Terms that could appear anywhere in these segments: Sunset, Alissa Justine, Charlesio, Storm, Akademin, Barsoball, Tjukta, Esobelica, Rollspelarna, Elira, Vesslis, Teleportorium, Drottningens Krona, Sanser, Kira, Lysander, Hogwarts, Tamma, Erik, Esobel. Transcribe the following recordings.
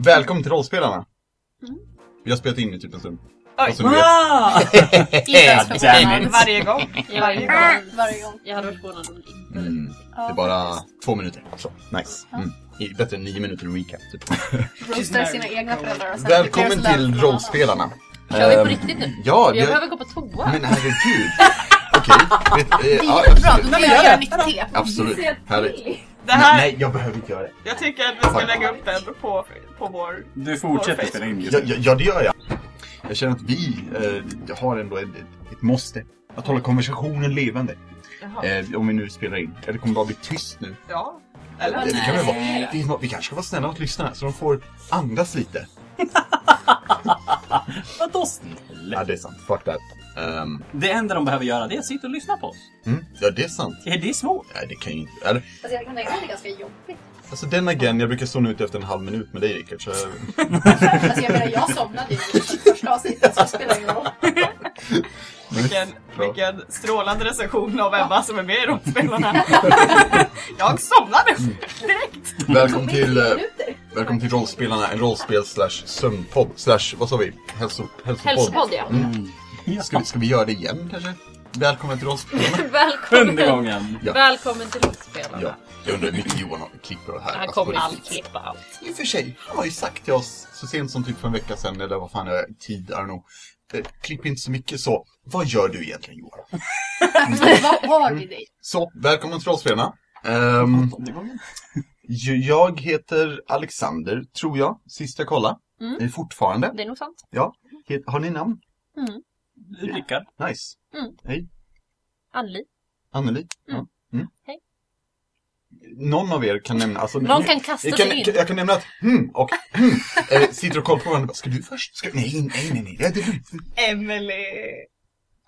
Välkommen till Rollspelarna. Mm. Vi har spelat in i typ en stund. Oj! Varje gång. Jag hade varit förvånad om det inte. Det är bara 2 minuter. Så, nice. Mm. Bättre än 9 minuter recap typ. Roastar sina egna föräldrar. Och välkommen till Rollspelarna. Kör vi på riktigt nu? Ja, jag behöver gå på toa. Men herregud. Okej. Ja, absolut. Men jag gör mitt te. Absolut. Härligt. Här, nej, jag behöver inte göra det. Jag tycker att vi ska lägga upp den på vår. Du fortsätter spela in just nu. Ja, det gör jag. Jag känner att vi har ändå ett måste att hålla konversationen levande. Om vi nu spelar in. Eller kommer bara bli tyst nu. Ja. Eller det kan vara. Vi kanske ska vara snälla att lyssna så de får andas lite. Vadå snäll? Ja, det är sant. Fuck that. Det enda de behöver göra det är att sitta och lyssna på oss. Mm. Ja, det är sant. Ja, det är svårt. Nej, det kan ju inte. Eller? Alltså, jag kan tänka att det är ganska jobbigt. Alltså, denna gen, jag brukar stå ut efter en halv minut med dig, Erik. Så... alltså, jag menar, jag somnade ju. Första avsnittet så spelar jag roll. Vilken strålande recension av Emma som är med i rollspelarna. Jag somnade direkt. Välkommen till rollspelarna. En rollspel/sömnpodd vad sa vi? Hälsopodd, ja. Mm. Ska vi göra det igen kanske? Välkommen till rollspelarna. Välkommen till rollspelarna. Ja. Jag undrar hur mycket Johan klipper det här. Han kommer allt klippa allt. I och för sig, han har ju sagt till oss så sent som typ för en vecka sedan eller vad fan är det, tid, I don't know. Klipp inte så mycket så. Vad gör du egentligen, Johan? Vad har vi dig? Så, välkommen till rollspelarna. Jag heter Alexander, tror jag. Sist jag kollade. Mm. Fortfarande. Det är nog sant. Ja. Har ni namn? Mm. Rickard. Nice. Mm. Hej. Anneli. Mm. Ja. Mm. Hej. Någon av er kan nämna... Alltså, någon kan kasta sig in. Jag kan nämna att... sitter och kollar på varandra. Ska du först? Nej. Ja, Emily.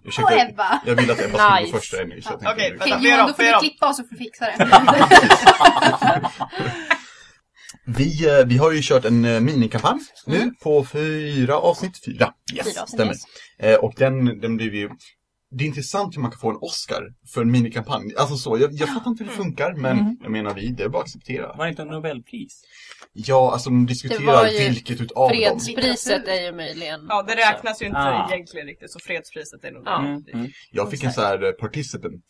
Ursäkta, och Ebba. Jag vill att Ebba ska gå först. Okej, Johan, då får du klippa oss och så fixa det. Vi har ju kört en minikampanj nu på 4 avsnitt. Yes, 4 avsnitt, stämmer. Yes. Och den blir ju... Det är intressant hur man kan få en Oscar för en minikampanj. Alltså så, jag fattar inte hur det funkar, men jag menar det är bara att acceptera. Var det inte en Nobelpris? Ja, alltså de diskuterar vilket utav dem. Fredspriset är ju möjligen. Ja, det räknas ju inte egentligen riktigt, så fredspriset är nog det. Mm. Jag fick en så här participant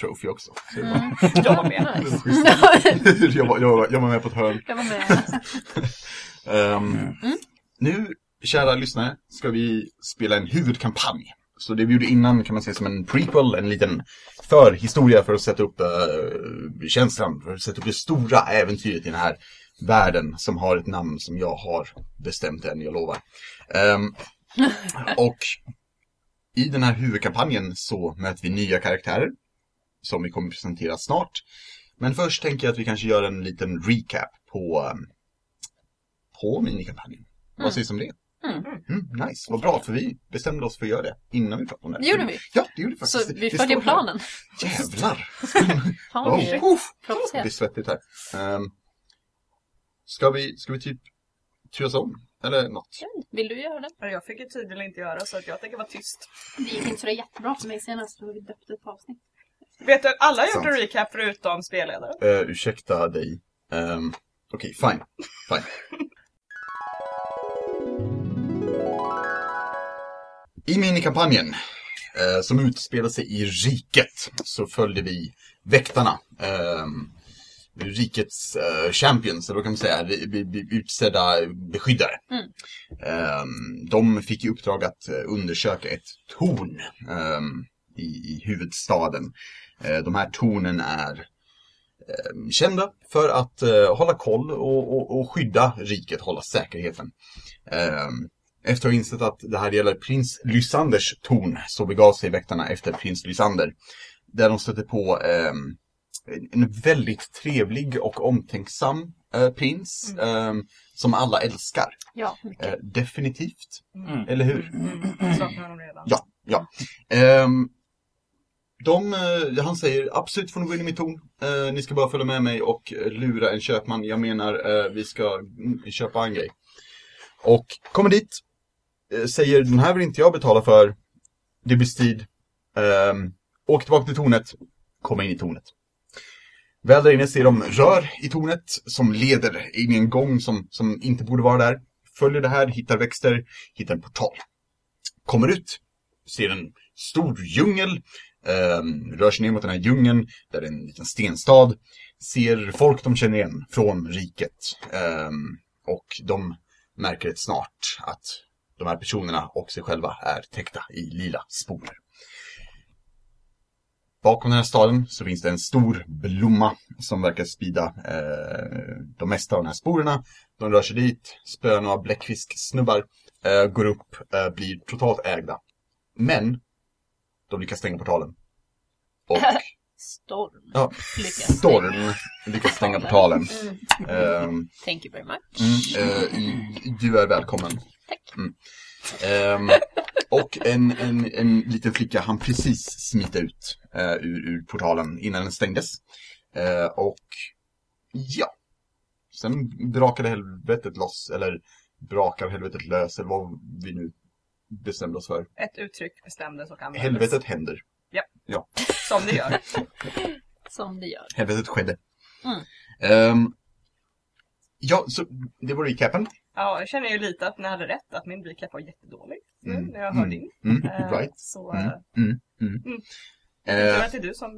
trophy också. Jag var med. Jag var med på ett hörn. Jag var med. Nu, kära lyssnare, ska vi spela en huvudkampanj. Så det vi gjorde innan kan man se som en prequel, en liten förhistoria för att sätta upp känslan, för att sätta upp det stora äventyret i den här världen som har ett namn som jag har bestämt än, jag lovar. Och i den här huvudkampanjen så möter vi nya karaktärer som vi kommer presentera snart. Men först tänker jag att vi kanske gör en liten recap på minikampanjen. Vad sägs om det? Nice, vad bra, för vi bestämde oss för att göra det innan vi pratade om det. Det gjorde vi. Ja, det gjorde vi faktiskt. Så vi följde planen. Jävlar. Det är svettigt här. Ska vi typ turas om? Eller något? Vill du göra det? Jag fick ju tydligen inte göra så att jag tänker vara tyst. Det gick inte så det jättebra för mig senast då vi döpte ett avsnitt. Vet du, alla gjorde en recap förutom spelledaren. Ursäkta dig. Okej, fine. I minikampanjen som utspelade sig i riket så följde vi väktarna, rikets champions, eller vad kan man säga, utsedda beskyddare. De fick i uppdrag att undersöka ett torn i huvudstaden. De här tornen är kända för att hålla koll och skydda riket, hålla säkerheten. Efter att ha insett att det här gäller prins Lysanders torn så begav sig väktarna efter prins Lysander. Där de stötte på en väldigt trevlig och omtänksam prins som alla älskar. Ja, definitivt. Eller hur? Saknar de redan. Ja. Han säger, absolut får ni gå in i mitt torn. Ni ska bara följa med mig och lura en köpman. Jag menar, vi ska köpa en grej. Och kommer dit, säger den här vill inte jag betala för, det blir strid, åk tillbaka till tornet, kom in i tornet. Väl där inne ser de rör i tornet som leder in i en gång som inte borde vara där. Följer det här, hittar växter, hittar en portal. Kommer ut, ser en stor djungel, rör sig ner mot den här djungeln där det är en liten stenstad. Ser folk de känner igen från riket. Och de märker det snart att de här personerna och sig själva är täckta i lila sporer. Bakom den här staden så finns det en stor blomma som verkar spida de mesta av de här sporerna. De rör sig dit, spöar några bläckfisksnubbar, går upp, blir totalt ägda. Men de lyckas stänga portalen. Och Storm. Ja, Storm lyckas stänga portalen. Thank you very much. Du är välkommen. Tack. Mm. Och en liten flicka han precis smita ut ur portalen innan den stängdes. Och ja, sen brakade helvetet loss, eller brakar helvetet lös, eller vad vi nu bestämde oss för. Ett uttryck bestämdes och användes. Helvetet händer. Ja. Som det gör. Helvetet skedde. Mm. Ja, så det var recapen. Ja, jag känner ju lite att ni hade rätt att min recap var jättedålig när jag hörde in. Jag tror att det är du som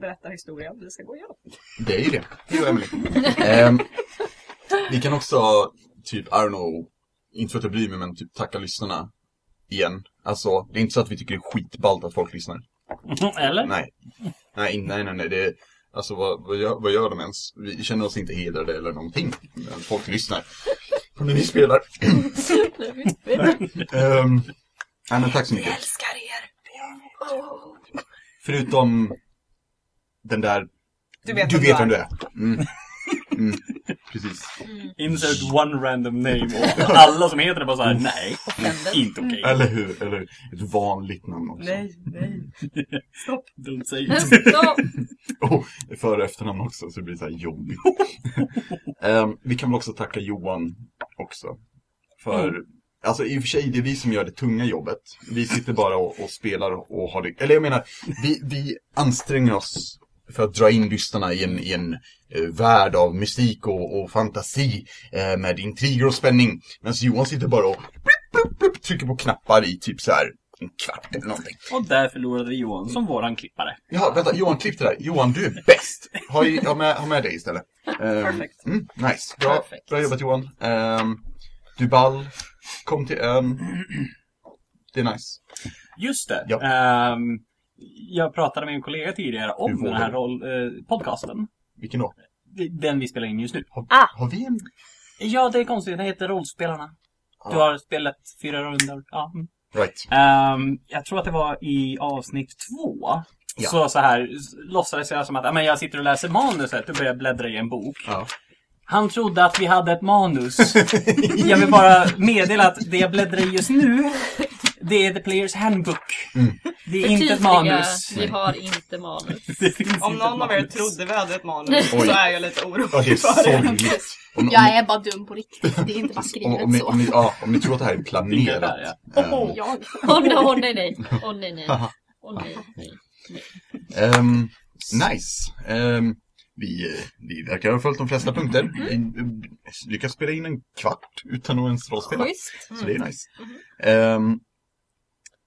berättar historien. Vi ska gå igenom. Det är ju det. Det är Emelie. Vi kan också typ, I don't know, inte för att det blir med, men typ tacka lyssnarna igen. Alltså, det är inte så att vi tycker det är skitballt att folk lyssnar. Eller? Nej. Det är... Alltså, vad gör de ens? Vi känner oss inte hedrade eller någonting. Folk lyssnar. När vi spelar. Men tack så mycket. Jag älskar er. Oh. Förutom den där... Du vet vem du är. Mm. Precis. Insert one random name. Och alla som heter det bara så här. Nej, inte okej. Okay. Eller hur? Ett vanligt namn också. Nej. Stopp. Don't say it. Stopp. Före efternamn också, så det blir så här jobbigt. Vi kan väl också tacka Johan också. För, alltså i och för sig, det är vi som gör det tunga jobbet. Vi sitter bara och spelar och har det. Eller jag menar, vi anstränger oss för att dra in lyssnarna i en värld av musik och fantasi med intriger och spänning. Men så Johan sitter bara och trycker på knappar i typ så här en kvart eller någonting. Och där förlorade Johan som våran klippare. Ja, vänta, Johan klippte där. Johan, du är bäst. Ha med dig istället. Perfekt. Nice. Bra jobbat Johan. Du ball. Kom till ön. Det är nice. Just det. Ja. Jag pratade med en kollega tidigare om den här podcasten. Vilken då? Den vi spelar in just nu. Har vi en? Ja, det är konstigt. Den heter Rollspelarna. Ah. Du har spelat 4 runder. Ja. Right. Jag tror att det var i avsnitt 2. Ja. Så här låtsades jag som att men jag sitter och läser manuset och börjar bläddra i en bok. Ja. Han trodde att vi hade ett manus. Jag vill bara meddela att det jag bläddrar i just nu, det är The Player's Handbook. Det är inte ett manus. Vi har inte manus. Om någon av er trodde vi hade ett manus så är jag lite orolig för det. Jag är bara dum på riktigt. Det är inte bara skrivet så. Om ni tror att det här är planerat. Nej. Nice. Vi verkar ha följt de flesta punkter. Lyckas spela in en kvart utan att ens råspela. Så det är nice.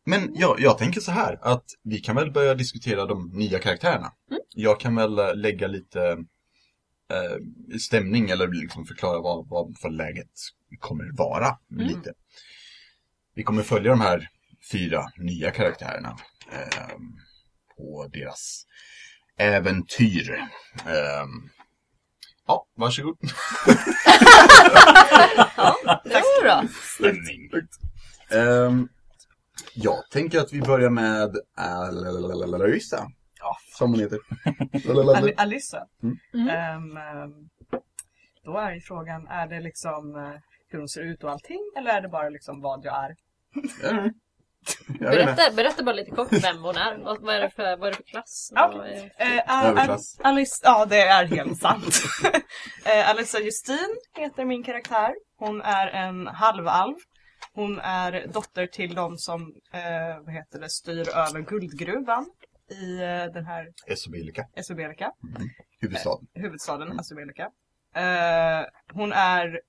Men jag tänker så här, att vi kan väl börja diskutera de nya karaktärerna. Jag kan väl lägga lite stämning eller liksom förklara vad för läget kommer vara lite. Vi kommer följa de här 4 nya karaktärerna på deras äventyr. Ja, varsågod. Tack så bra. Stämning. Jag tänker att vi börjar med Alissa. Ja, som hon heter. Alissa. Då är ju frågan, är det liksom hur hon ser ut och allting, eller är det bara liksom vad jag är? Berätta bara lite kort vem hon är. Vad är det för klass? Okay. Alissa, ja, det är helt sant. Alissa Justine heter min karaktär. Hon är en halvalv. Hon är dotter till de som styr över guldgruvan i den här Esobelica. huvudstaden Esbilia. Hon är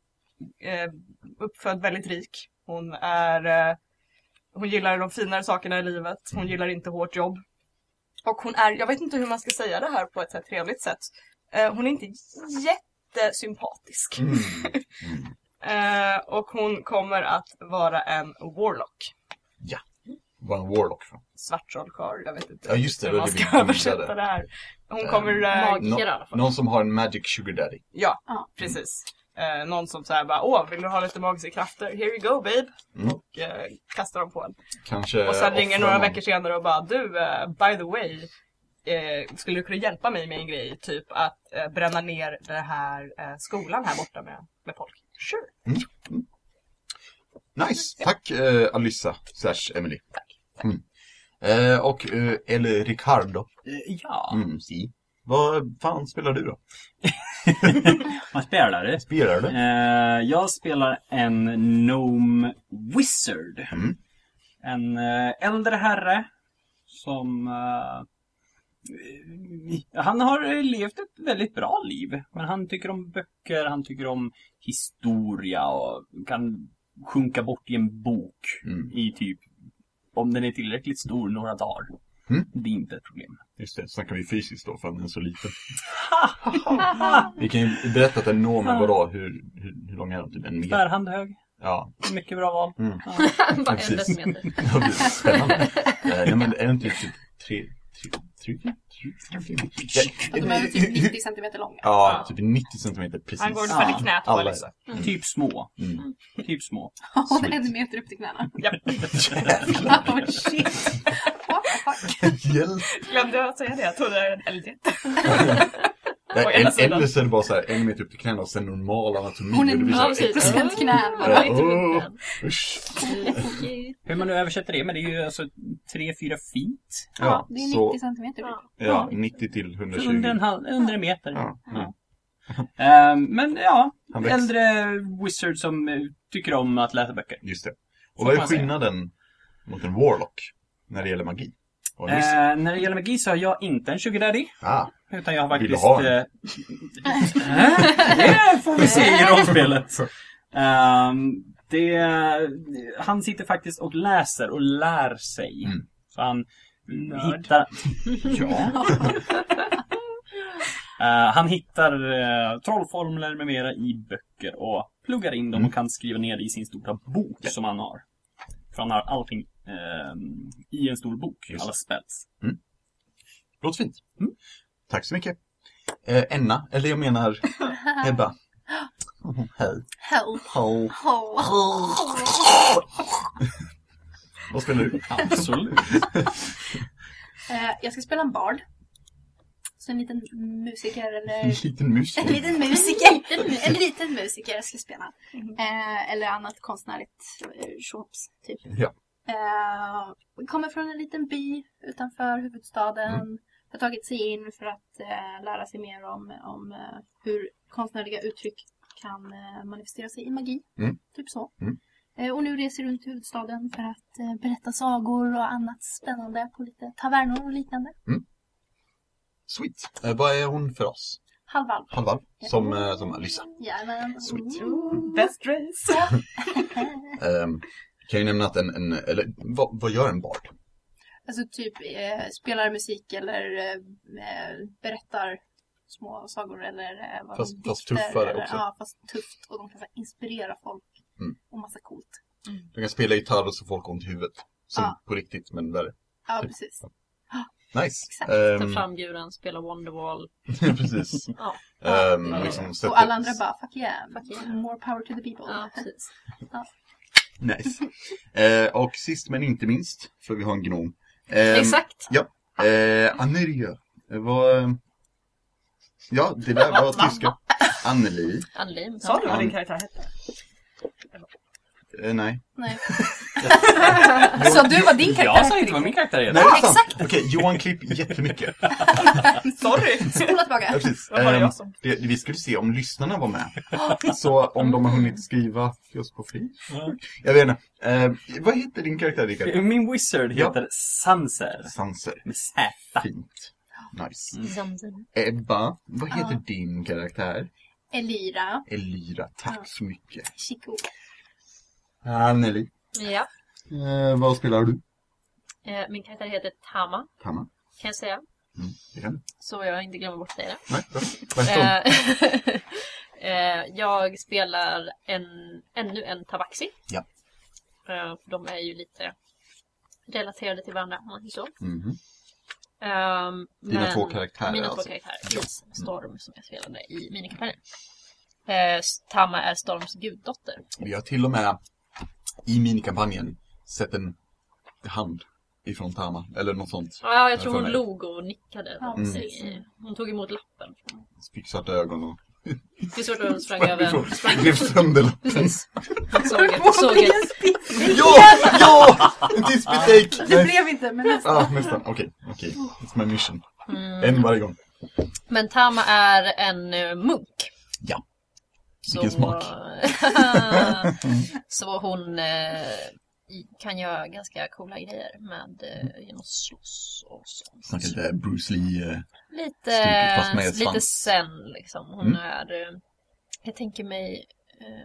uppfödd väldigt rik. Hon gillar de finare sakerna i livet. Hon gillar inte hårt jobb. Och hon är, jag vet inte hur man ska säga det här på ett trevligt sätt. Hon är inte jättesympatisk. Och hon kommer att vara en warlock. Ja, vara en warlock. Svartrollkarl, jag vet inte hur man ska översätta det här. Hon kommer... magiker i alla fall. Någon som har en magic sugar daddy. Ja, precis. Någon som säger bara, vill du ha lite magiska krafter? Here you go, babe. Och kastar dem på en. Kanske och sen ringer några veckor senare och bara, du, by the way, skulle du kunna hjälpa mig med en grej? Typ att bränna ner den här skolan här borta med folk. Sure. Nice. Ja. Tack, Alissa / Emily. Tack. Och eller Ricardo. Ja. Si. Vad fan spelar du då? Vad spelar du? Jag spelar en gnome wizard. En äldre herre som... han har levt ett väldigt bra liv. Men han tycker om böcker, han tycker om historia och kan sjunka bort i en bok i typ, om den är tillräckligt stor, några dagar. Det är inte ett problem. Just det, snackar vi fysiskt då, för den är så liten. Vi kan ju berätta att en gnomen var då, hur lång är den? Typ en meter? Tvärhandhög. Ja. Mycket bra val. Bara en decimeter. Ja, det är spännande. Nej, men är den typ 3 de är typ 90 centimeter långa. Ja, typ 90 centimeter, precis. Han går ungefär i knät på Alissa. Typ små. Typ små. Och en meter upp till knäna. Ja. Jävlar. Oh, shit. Glömde jag att säga det, jag trodde det var en eldjätte. Eller så är det bara så här, en meter upp till knäna och sen normal anatomi. Hon är 90% knän. Hur man nu översätter det, men det är ju alltså 3-4 feet. Ja, det är 90 centimeter. Ja, 90-120. Under en meter. Ja. Men ja, äldre wizard som tycker om att läsa böcker. Just det. Och vad är skillnaden mot en warlock när det gäller magi? När det gäller magi så har jag inte en sugar daddy. Utan jag har faktiskt... Vill du ha en? Det får vi se i rollspelet. Han sitter faktiskt och läser och lär sig. Så han hittar... han hittar trollformler med mera i böcker och pluggar in dem och kan skriva ner det i sin stora bok som han har. För han har allting i en stor bok. Just. Alla spells. Låter fint. Tack så mycket. Enna, eller jag menar Ebba. Hej. Hej. Vad spelar du? Absolut. Jag ska spela en bard. Så en liten musiker eller... En liten musiker jag ska spela. Eller annat konstnärligt shops typ. Ja. Kommer från en liten by utanför huvudstaden. Har tagit sig in för att lära sig mer om hur konstnärliga uttryck kan manifestera sig i magi. Typ så. Och nu reser runt huvudstaden för att berätta sagor och annat spännande på lite tavernor och liknande. Sweet. Vad är hon för oss? Halvalv. Som Alissa. Jajamän. Sweet. Best dress. Kan ju nämna att vad gör en bard? Alltså typ spelar musik eller berättar små sagor eller vad de dikter. Fast tuffare också. Ja, fast tufft. Och de kan inspirera folk och massa coolt. De kan spela gitarr och så folk ont i huvudet. Som på riktigt, men värre. Ja, precis. Nice. Exakt. Ta fram guran, spela Wonderwall. Precis. Och alla andra bara, fuck yeah. More power to the people. Ja, precis. Nice. Och sist men inte minst, för vi har en gnom. Exakt. Ja. Anneliö. Ja, det där var tyska. Anneli. Sa du vad din karaktär hette? Nej. Så du var din karaktär? Jag sa inte vad min karaktär är. Nej, exakt. Okej, Johan klipp jättemycket. Sorry. Spola tillbaka. Precis. Vi skulle se om lyssnarna var med. Så om de har hunnit skriva just på fri. Jag vet inte. Vad heter din karaktär? Min wizard heter Sunset. Med Z. Fint. Nice. I samtiden. Ebba, vad heter din karaktär? Elira. Elira, tack så mycket. Chico. Anneli. Ja. Vad spelar du? Min karaktär heter Tamma. Tamma. Kan jag säga. Mm, så jag inte glömmer bort det. Nej, bra. Jag spelar ännu en tabaxi. Ja. De är ju lite relaterade till varandra. Så. Mm. Dina två karaktärer. Mina två karaktärer. Ja. Storm som jag spelade i minikamparen. Tamma är Storms guddotter. Vi har till och med i minikampanjen sett en hand ifrån Tamma, eller något sånt. Ja, jag tror hon log och nickade. Ja, precis. Mm. Hon tog emot lappen. Fixade ögon och... Det är svårt att hon sprang över. Grev sönder lappen. Såg ett... Ja! En tidsbitake! Det blev inte, men nästan. Nästan. Okej. It's my mission. En varje gång. Men Tamma är en munk. Ja. Vilken smak. Så hon... kan göra ganska coola grejer med genom att slåss och sånt. Snacka lite Bruce Lee. Lite sen liksom. Hon är... Jag tänker mig...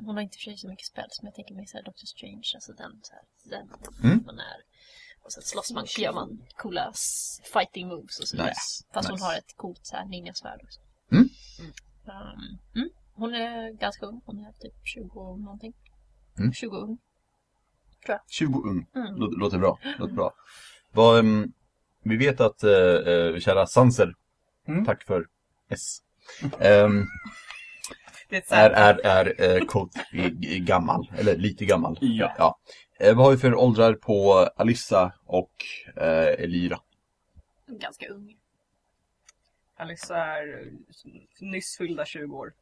Hon har inte för sig så mycket spells, men jag tänker mig så här Doctor Strange. Alltså den man är. Och så slåss man, gör man coola fighting moves och så vidare. Nice. Fast hon har ett coolt så här ninjasvärd också. Hon är ganska ung. Hon är typ 20 någonting. 20 ung. 20 ung. Låter bra. Vi vet att kära Sanser, tack för S. Är gammal. Eller lite gammal. Ja. Vad har vi för åldrar på Alissa och Elira? Ganska ung. Alissa är nyss fyllda 20 år.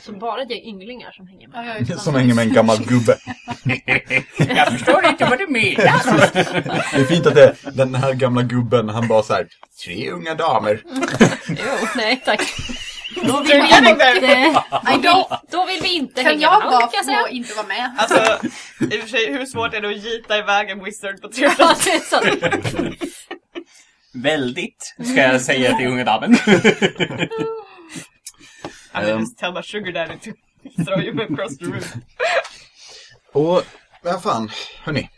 Så bara det är ynglingar som hänger med. Ja, som hänger med en gammal gubbe. Jag förstår inte vad du menar. Det är fint att den här gamla gubben, han bara så här: 3 unga damer. Jo, nej tack. Då vill vi inte hänga. Kan jag bara inte vara med? Alltså, i och för sig, hur svårt är det att gita iväg en wizard på 3 dagar? Väldigt, ska jag säga till unga damen. I mean, just tell my sugar daddy to throw you across the room. Och, vad fan, hörni.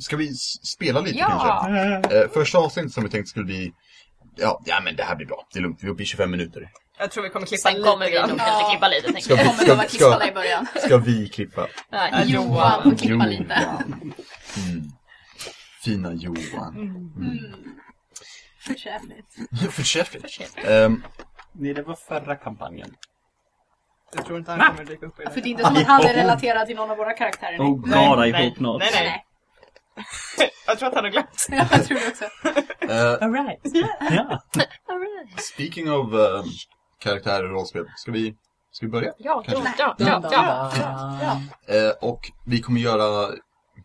Ska vi spela lite kanske? Första avsnitt som vi tänkte skulle bli... Ja, men det här blir bra. Det är lugnt. Vi är uppe i 25 minuter. Jag tror vi kommer klippa lite. Sen kommer vi nog kanske klippa lite, tänker jag. Kommer i början. Ska vi klippa? Nej, Johan får klippa lite. Fina Johan. Förträffligt. Nej, det var förra kampanjen. Jag tror inte han kommer dyka upp i det. För det är inte som att han är relaterad till någon av våra karaktärer. Och bara ihop något. Nej. Jag tror att han har glömt. Jag tror det också. All right. Yeah. All right. Speaking of karaktärer och rollspel. Ska vi börja? Ja. Och vi kommer göra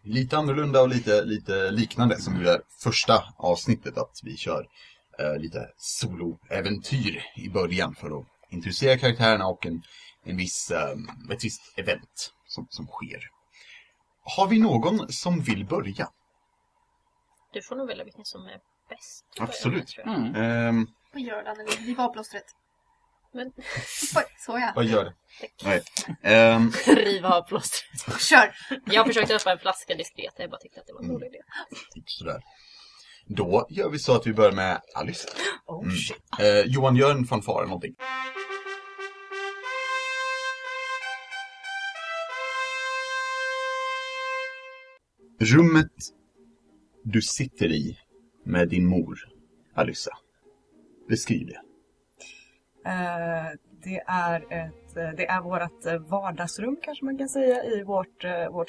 lite annorlunda och lite liknande som vi gör första avsnittet. Att vi kör... lite soloäventyr i början för att introducera karaktärerna och ett visst event som sker. Har vi någon som vill börja? Du får nog välja vilken som är bäst. Absolut. Vad gör det, Anneli? Vi var plåstret. Men... Såja. Vad gör det? Nej. Riva av plåstret. Kör! Jag försökte öppna en flaska diskret. Jag bara tyckte att det var en dålig idé. Sådär. Då gör vi så att vi börjar med Alice. Johan, gör en fanfar eller någonting. Rummet du sitter i med din mor, Alice. Beskriv det. Det är vårt vardagsrum, kanske man kan säga, i vårt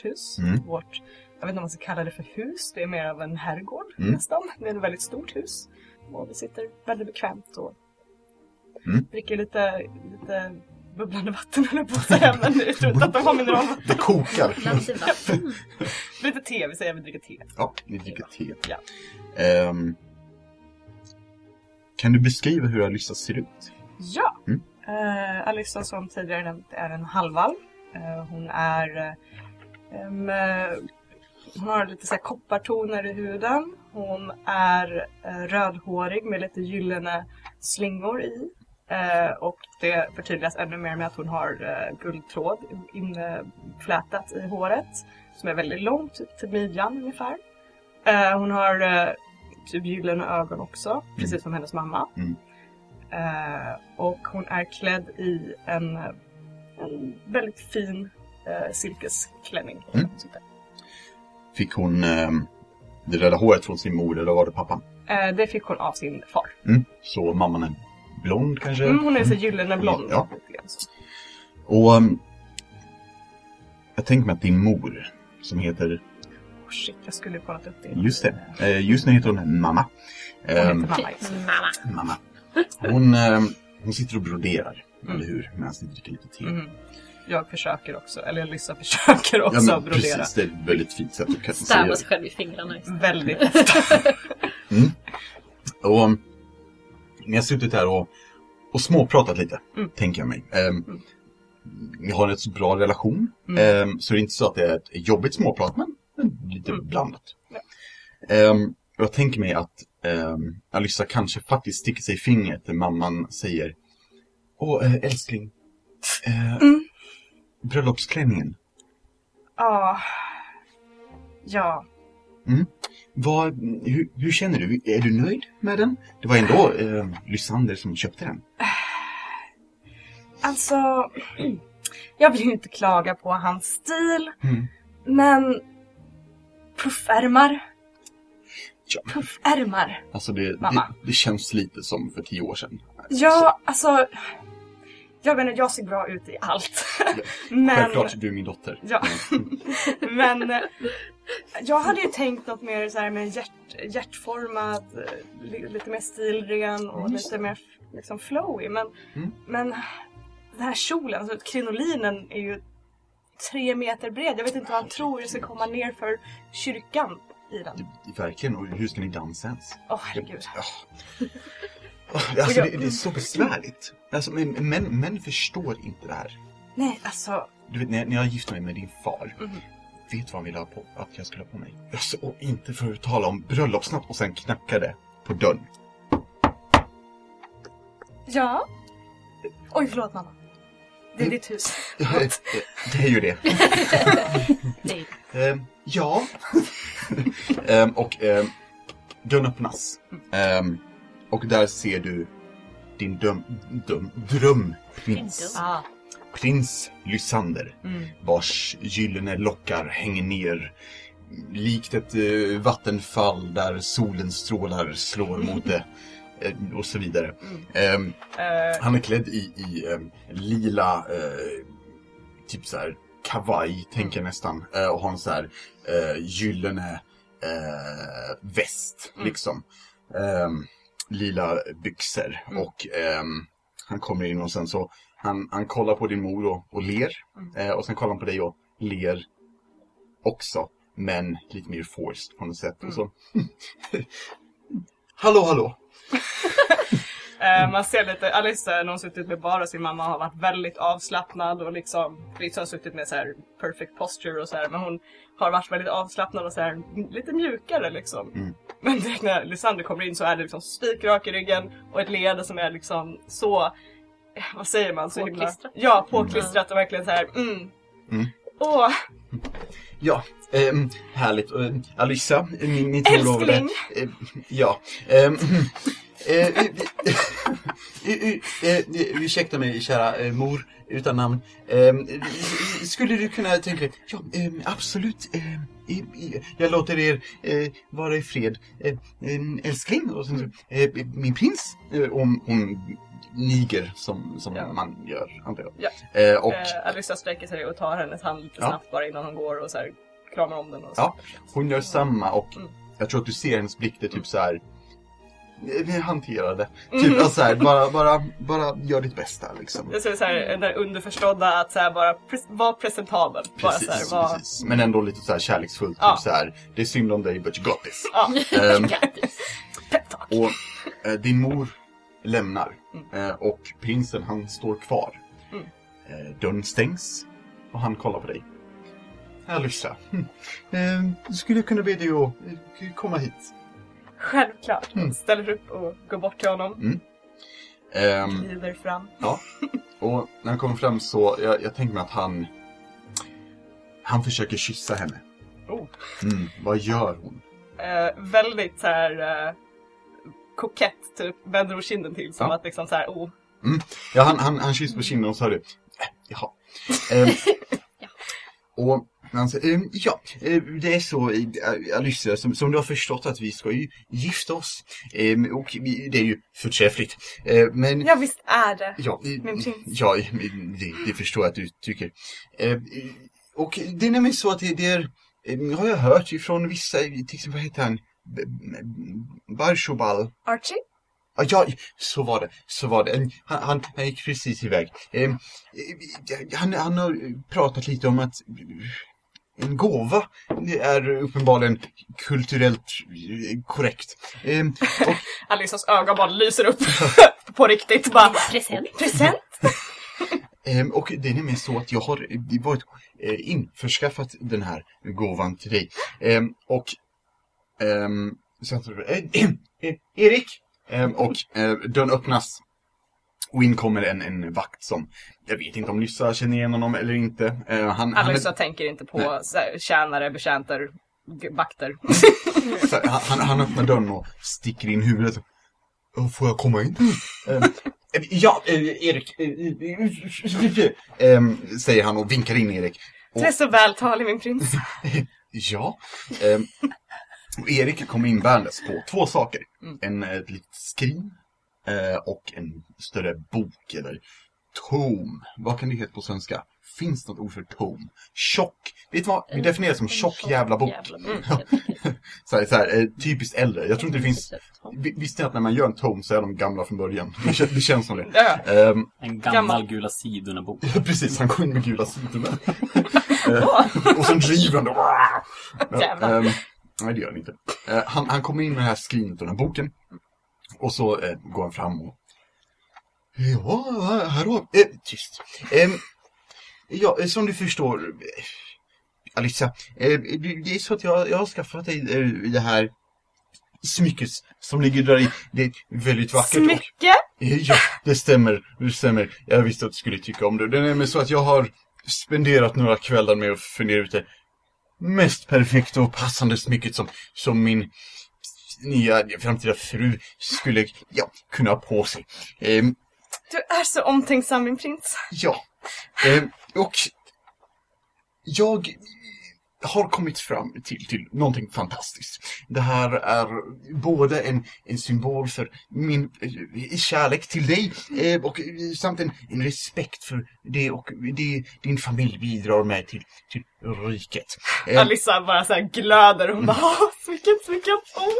hus. Vårt... Jag vet inte om man ska kalla det för hus. Det är mer av en herrgård nästan. Det är ett väldigt stort hus. Och vi sitter väldigt bekvämt och dricker lite bubblande vatten eller på sig. Men jag tror inte att de har mineralvatten. Det kokar. Lite te, vi säger att vi dricker te. Ja, ni dricker te. Ja. Kan du beskriva hur Alissa ser ut? Ja. Alissa, som tidigare nämnt, är en halvvalv. Hon är... Hon har lite så här koppartoner i huden. Hon är rödhårig med lite gyllene slingor i. Och det förtydligas ännu mer med att hon har guldtråd inflätat i håret. Som är väldigt långt, typ till midjan ungefär. Hon har typ gyllene ögon också. Mm. Precis som hennes mamma. Mm. Och hon är klädd i en väldigt fin silkesklänning. Mm. Fick hon det röda håret från sin mor eller var det pappan? Det fick hon av sin far. Mm. Så mamman är blond kanske? Mm, hon är så gyllene blond. Ja. Och jag tänker mig att din mor som heter... Oh shit, jag skulle ha kollat upp det. Just det. Just nu heter hon Mamma. Mamma. Hon sitter och broderar, eller hur? Medan ni dricker lite te. Mm. Jag försöker också, eller Alissa försöker också brodera. Precis, det är ett väldigt fint sätt att kanske säga. Stämma sig själv i fingrarna. Just. Väldigt ofta. Mm. Och ni har suttit här och småpratat lite, tänker jag mig. Ni har en rätt så bra relation, så det är inte så att det är ett jobbigt småprat, men lite blandat. Ja. Jag tänker mig att Alissa kanske faktiskt sticker sig i fingret när mamman säger älskling, bröllopsklänningen. Ja. Mm. Hur känner du? Är du nöjd med den? Det var ändå Lysander som köpte den. Alltså, jag vill ju inte klaga på hans stil, men puffärmar. Alltså det känns lite som för 10 år sedan. Ja, alltså jag menar, jag ser bra ut i allt. Men självklart, du är min dotter. Ja. Men jag hade ju tänkt något mer så här med hjärtformad, lite mer stilren och lite mer liksom flowy, men den här kjolen, alltså krinolinen är ju 3 meter bred. Jag vet inte vad han tror det ska komma ner för kyrkan i den. Verkligen, och hur ska ni dansa ens? Åh, herregud. Alltså, det är så besvärligt. Alltså, män förstår inte det här. Nej, alltså... Du vet, när jag gifte mig med din far, vet vad han ville ha på, att jag skulle ha på mig? Alltså, och inte för att tala om bröllopsnatt och sen knackade på dörren. Ja. Oj, förlåt mamma. Det är ditt hus. Det är ju det. Nej. Ja. Och dörren öppnas. Och där ser du din drömprins. Prins Lysander. Vars gyllene lockar hänger ner. Likt ett vattenfall där solens strålar slår mot det. Och så vidare. Han är klädd i lila typ så här kavaj, tänker jag nästan. Och har en så här gyllene väst liksom. Lila byxor. Och han kommer in och sen så han kollar på din mor och ler. Och sen kollar han på dig och ler också. Men lite mer forced på något sätt. Och så hallå. Man ser lite, Alissa, när hon suttit med bara sin mamma, har varit väldigt avslappnad och liksom har suttit med så här perfect posture och så här, men hon har varit väldigt avslappnad och så här lite mjukare liksom. Men direkt när Lysander kommer in så är det liksom spikrak i ryggen och ett leende som är liksom så, vad säger man, så påklistrat. Ja, påklistrat och verkligen så här Ja, härligt. Alissa, ni tror av det. Ja. Ursäkta mig, kära mor utan namn. Skulle du kunna tänka dig? Ja, absolut. Jag låter er vara i fred. Älskling, och sen, min prins. Om niger som man gör, antar jag. Ja. Och Alissa sträcker sig och tar hennes hand lite snabbt bara innan hon går och så här kramar om den och så. Ja, hon gör samma och jag tror att du ser hennes blick där, typ så här vi hanterar det. Typ så här, bara gör ditt bästa liksom. Jag säger så här, den underförstådda att så här bara vara presentabel, precis, bara så här, precis. Men ändå lite så här kärleksfullt, typ så här det är synd om dig but you got this. Ja. Och din mor lämnar och prinsen han står kvar. Dörren stängs och han kollar på dig. Alissa, skulle jag kunna be dig att komma hit? Självklart. Ställer upp och går bort till honom. Glider fram. Ja. Och när han kommer fram så jag tänker mig att han försöker kyssa henne. Oh. Vad gör hon? Väldigt så här kokett, typ vänder hon kinden till som att liksom så här Ja, han kysser på kinden och så hör du. Jaha. Och han säger, det är så, Alissa, som du har förstått att vi ska ju gifta oss. Och det är ju förträffligt. Men, ja, visst är det. Ja, det förstår jag att du tycker. Och det är nämligen så att det är, har jag hört ifrån vissa, till exempel, vad heter han? Barsoball. Archie? Ja, så var det. Han gick precis iväg. Han har pratat lite om att en gåva är uppenbarligen kulturellt korrekt. Och Alissas ögon bara lyser upp på riktigt. Bara, present. Och det är nämligen så att jag har varit införskaffat den här gåvan till dig. Och sen så Erik. Och dörren öppnas och in kommer en vakt som, jag vet inte om Lyssa känner igen honom eller inte. Lyssa tänker inte på tjänare, betjänter, vakter. Han öppnar dörren och sticker in huvudet. Får jag komma in? Ja, Erik, säger han och vinkar in Erik. Och, det är så vältalig, min prins. Ja. Och Erik kommer inbärandes på två saker. Ett litet skrin och en större bok eller tom. Vad kan det heta på svenska? Finns det något ord för tom? Tjock. Vet du vad? Vi definierar det som tjock jävla bok. Så här, typiskt äldre. Jag tror inte det finns... Visste ni att när man gör en tom så är de gamla från början? Det känns som det. En gammal gula sidorna bok. Precis, han går in med gula sidorna. Och sen driver han då. Jävlar. Nej, det gör han inte. Han kommer in med det här skrinet och den här boken. Och så går han fram och... Ja, här har vi... tyst. Som du förstår... Alissa, det är så att jag har skaffat dig det här smycket som ligger där i. Det är väldigt vackert. Smycke? Ja, det stämmer. Jag visste att du skulle tycka om det. Det är nämligen så att jag har spenderat några kvällar med att fundera ut det mest perfekta och passande smycket som min nya framtida fru skulle kunna ha på sig. Du är så omtänksam, min prins. Ja. Och jag har kommit fram till någonting fantastiskt. Det här är både en symbol för min kärlek till dig och samt en respekt för det och det din familj bidrar med till riket. Alissa bara så här glöder och hon bara, smycket,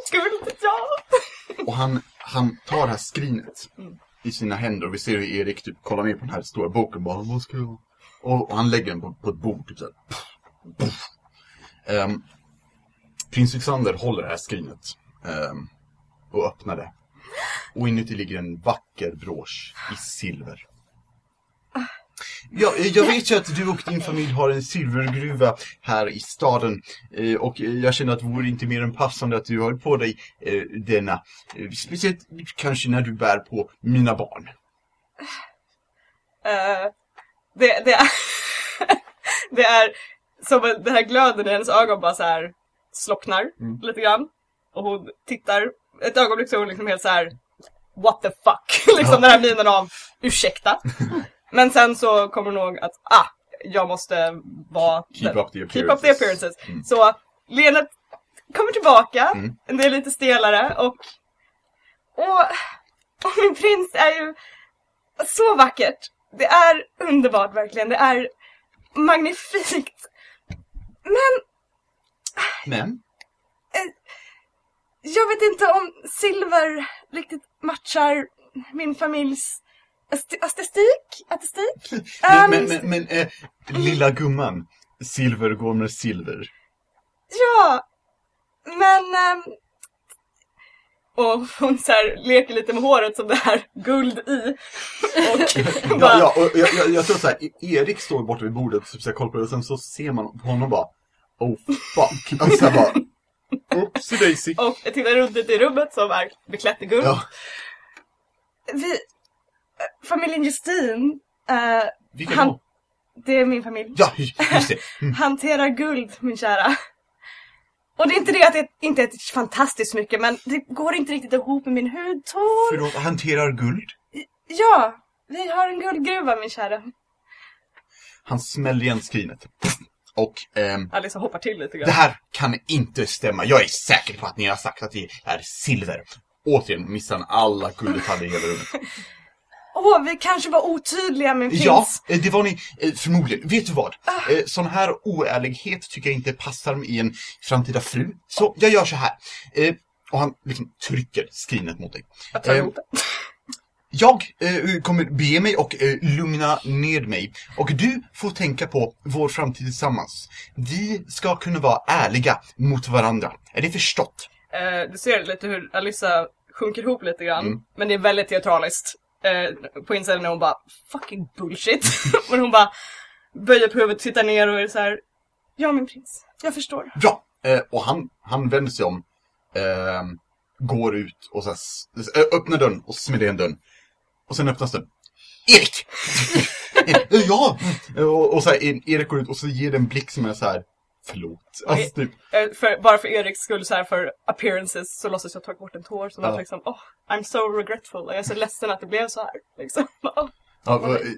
ska vi inte jag? Och han tar det här skrinet i sina händer och vi ser hur Erik typ kollar ner på den här stora boken bara, vad ska jag? Och han lägger den på ett bord typ så här. Puff. Prins Lysander håller det här skrinet och öppnar det. Och inuti ligger en vacker brosch i silver. Jag vet ju att du och din familj har en silvergruva här i staden. Och jag känner att det vore inte mer än passande att du har på dig denna. Speciellt kanske när du bär på mina barn. Det är... Så den här glöden i hennes ögon bara så här slocknar lite grann. Och hon tittar, ett ögonblick så hon liksom helt så här, what the fuck? Liksom den här minen av, ursäkta. Men sen så kommer hon ihåg att, jag måste vara... Keep up the appearances. Så Lena kommer tillbaka, det är lite stelare och min prins är ju så vackert. Det är underbart verkligen, det är magnifikt. Men? Jag vet inte om silver riktigt matchar min familjs attestik. Men lilla gumman, silver går med silver. Ja, men... Och hon så här leker lite med håret som det här guld i. Och jag tror så här, Erik står borta vid bordet och kollar på det och sen så ser man på honom bara, oh fuck. Alltså bara, oopsie daisy. Och jag tittar runt i rummet som är beklätt i guld. Ja. Familjen Justine, det är min familj. Ja, just det. Mm. Hanterar guld, min kära. Och det är inte det att det inte är fantastiskt mycket, men det går inte riktigt ihop med min hudton. Förlåt, hanterar guld? Ja, vi har en guldgruva, min kära. Han smäller igen skrinet. Och Alissa hoppar till lite grann. Det här kan inte stämma. Jag är säker på att ni har sagt att det är silver. Återigen missar han alla gulddetaljer i hela rummet. Åh, vi kanske var otydliga, min prins. Ja, det var ni förmodligen. Vet du vad? Sån här oärlighet tycker jag inte passar i en framtida fru. Så jag gör så här. Och han liksom trycker skrinet mot dig. Jag tar emot det. Jag kommer be mig och lugna ned mig. Och du får tänka på vår framtid tillsammans. Vi ska kunna vara ärliga mot varandra. Är det förstått? Du ser lite hur Alissa sjunker ihop lite grann. Mm. Men det är väldigt teatraliskt. På insidan när hon bara, fucking bullshit. Men hon bara böjer på huvudet, tittar ner och är så här, ja min prins, jag förstår. Bra, och han vänder sig om, går ut och så här, öppnar dörren och smäller en dörren. Och sen öppnas den. Erik! Ja! Och så här, Erik går ut och så ger den en blick som är så här, förlåt. Alltså, typ. Bara för Eriks skull, så här, för appearances, så låtsas jag ta bort en tår. Så ja. Liksom, oh, I'm so regretful. Jag är så ledsen att det blev så här. Liksom. Oh. Ja,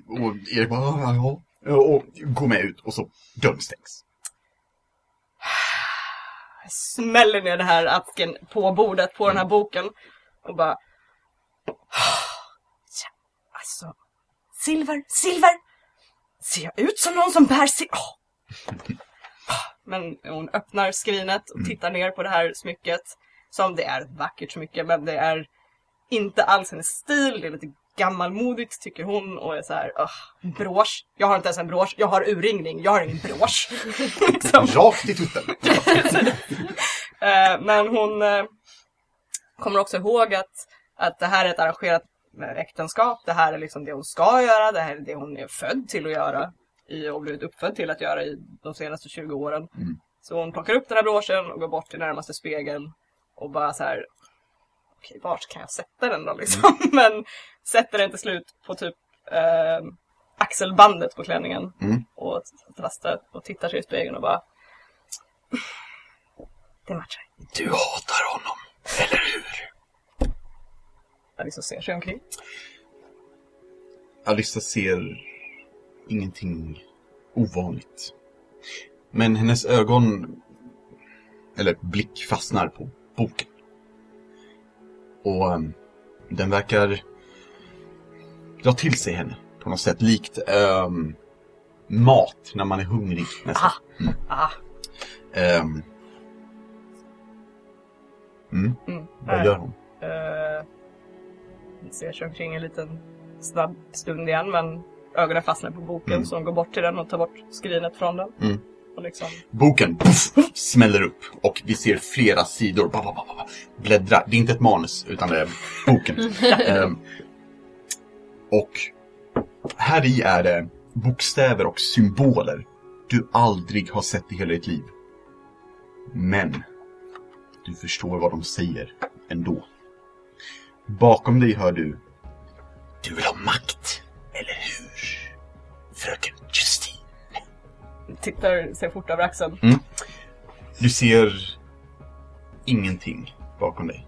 och Erik bara, ja. Och går med ut och så dörren stängs. Jag smäller ner den här asken på bordet, på den här boken. Och bara, ja, alltså, silver. Ser jag ut som någon som bär silver? Oh. Men hon öppnar skrinet och tittar ner på det här smycket. Som det är ett vackert smycke, men det är inte alls hennes stil. Det är lite gammalmodigt, tycker hon. Och är så här, brås. Jag har inte ens en brås. Jag har urringning. Jag har ingen brås. Rakt i tutten. Men hon kommer också ihåg att det här är ett arrangerat äktenskap. Det här är liksom det hon ska göra. Det här är det hon är född till att göra. Och blivit uppfödd till att göra i de senaste 20 åren. Mm. Så hon plockar upp den här broschen och går bort till närmaste spegeln. Och bara så här, okej, vart kan jag sätta den då liksom? Mm. Men sätter den till slut på typ axelbandet på klänningen. Mm. Och trastar och tittar sig i spegeln och bara, det matchar. Du hatar honom, eller hur? Alissa ser sig omkring. Alissa ser ingenting ovanligt. Men hennes ögon eller blick fastnar på boken. Och den verkar dra till sig henne på något sätt. Likt mat när man är hungrig. Nästan. Vad gör hon? Jag ser sig omkring en liten snabb stund igen, men ögonen fastnar på boken, så hon går bort till den och tar bort skrinet från den. Mm. Och liksom, boken puff, smäller upp och vi ser flera sidor bläddra. Det är inte ett manus utan det är boken. Och här i är det bokstäver och symboler du aldrig har sett i hela ditt liv. Men du förstår vad de säger ändå. Bakom dig hör du, du vill ha makt, eller hur, fröken Justine? Ser fort över axeln. Mm. Du ser ingenting bakom dig.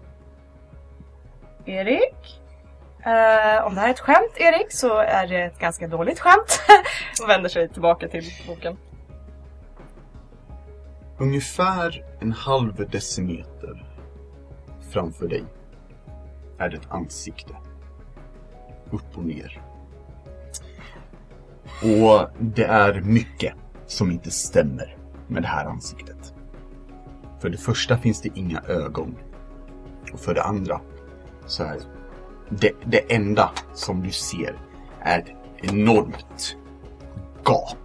Erik? Om det här är ett skämt, Erik, så är det ett ganska dåligt skämt. Och vänder sig tillbaka till boken. Ungefär en halv decimeter framför dig är det ett ansikte. Upp och ner. Och det är mycket som inte stämmer med det här ansiktet. För det första finns det inga ögon. Och för det andra så är det enda som du ser är ett enormt gap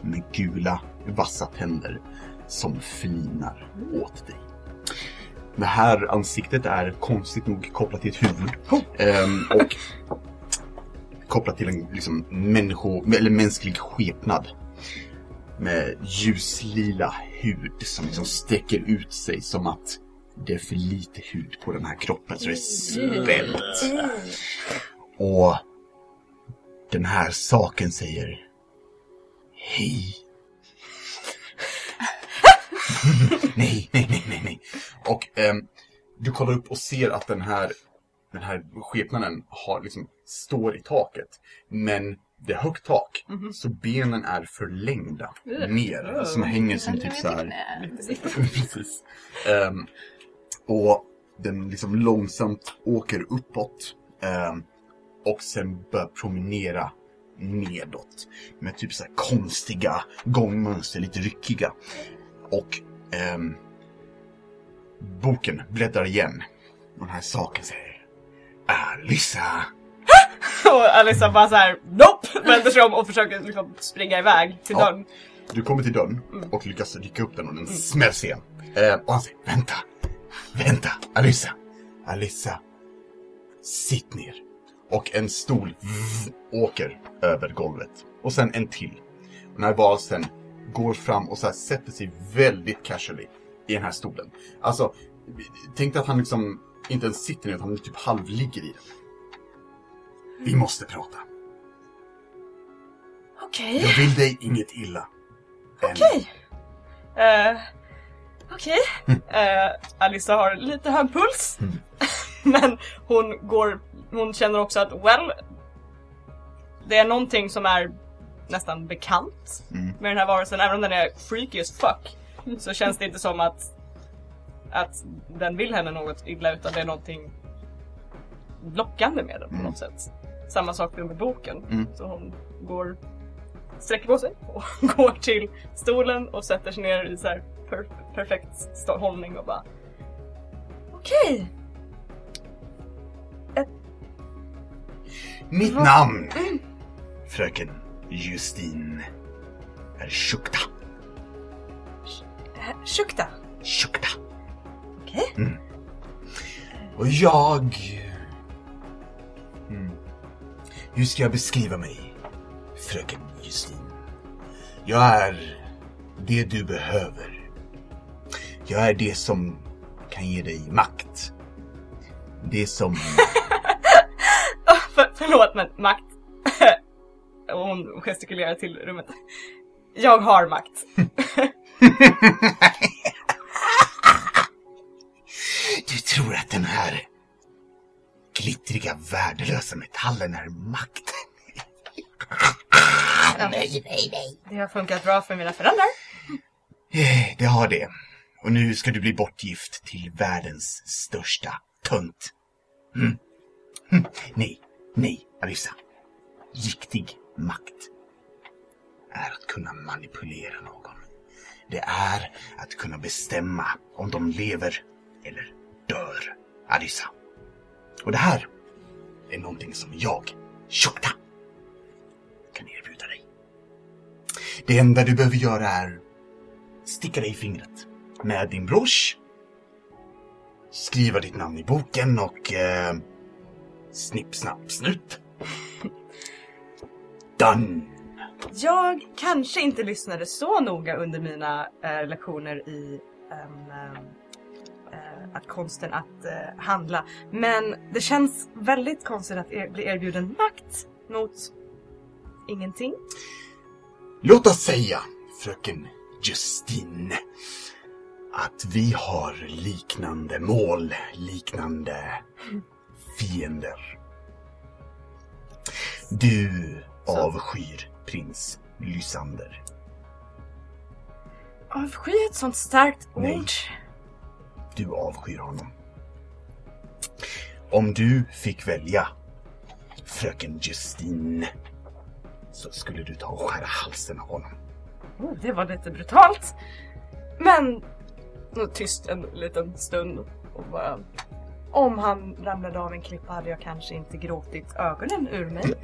med gula vassa tänder som flinar åt dig. Det här ansiktet är konstigt nog kopplat till ett huvud. Och kopplat till en liksom mänsklig skepnad. med ljuslila hud som liksom sträcker ut sig som att det är för lite hud på den här kroppen så det är spänt. Och den här saken säger hej. Nej. Och du kollar upp och ser att den här skepnaden har liksom står i taket, men det är högt tak, så benen är förlängda ner, som hänger som typ så här. Precis. Och den liksom långsamt åker uppåt och sen börjar promenera nedåt med typ så här konstiga gångmönster, lite ryckiga. Och boken bläddrar igen. Den här saken säger Alissa. Och Alissa bara så här, nope, vänder sig om och försöker liksom springa iväg till dörren. Du kommer till dörren och lyckas rycka upp den och den smälls igen. Och han säger, vänta, Alissa, sitt ner. Och en stol åker över golvet. Och sen en till. Och när basen går fram och så här sätter sig väldigt casually i den här stolen. Alltså, tänkte att han liksom inte ens sitter ner, utan han typ halvligger i den. Vi måste prata. Okej. Jag vill dig inget illa. Okej. Alissa har lite hög puls. Men hon känner också att, det är någonting som är nästan bekant med den här varelsen. Även om den är freaky as fuck, så känns det inte som att den vill henne något illa, utan det är någonting lockande med den på något sätt. Samma sak med boken. Så hon sträcker på sig och går till stolen och sätter sig ner i så här perfekt hållning och bara okej. Mitt namn, fröken Justine, är Tjukta. Tjukta. Okej. Och jag... Hur ska jag beskriva mig, fröken Justine? Jag är det du behöver. Jag är det som kan ge dig makt. Det som... Förlåt, men makt. Och hon gestikulerar till rummet. Jag har makt. Du tror att den här glittriga, värdelösa metallen är makten. Nej. Det har funkat bra för mina föräldrar. Det har det. Och nu ska du bli bortgift till världens största tunt. Nej, Alissa. Riktig makt är att kunna manipulera någon. Det är att kunna bestämma om de lever eller dör, Alissa. Och det här är någonting som jag, Tjukta, kan erbjuda dig. Det enda du behöver göra är sticka dig i fingret med din brosch, skriva ditt namn i boken och... snipp, snapp, snut. Done. Jag kanske inte lyssnade så noga under mina lektioner i att konsten att handla. Men det känns väldigt konstigt att bli erbjuden makt mot ingenting. Låt oss säga, fröken Justine, att vi har liknande mål, liknande... fiender. Du avskyr prins Lysander. Avskyr ett sånt starkt ord? Nej, du avskyr honom. Om du fick välja, fröken Justine, så skulle du ta och skära halsen av honom. Det var lite brutalt. Men tyst en liten stund och bara... Om han ramlade av en klippa hade jag kanske inte gråtit ögonen ur mig.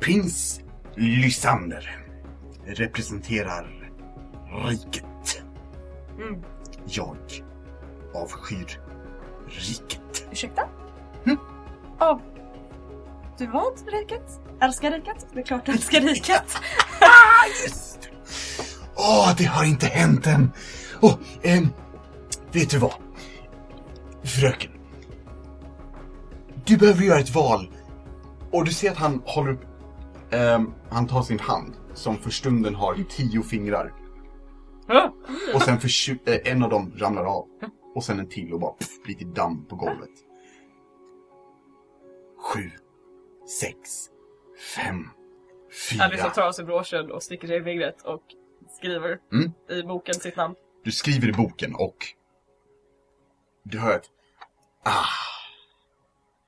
Prins Lysander representerar riket. Jag avskyr riket. Ursäkta? Du var riket? Älskar riket? Det är klart du älskar riket. Yes! Åh, det har inte hänt än. Vet du vad? Fröken. Du behöver göra ett val. Och du ser att han håller upp... han tar sin hand som för stunden har 10 fingrar. Och sen en av dem ramlar av. Och sen en till och bara blir till damm på golvet. 7, 6, 5, 4. Alissa tar av sig broschen och sticker sig i fingret och skriver i boken sitt namn. Du skriver i boken och du hör ett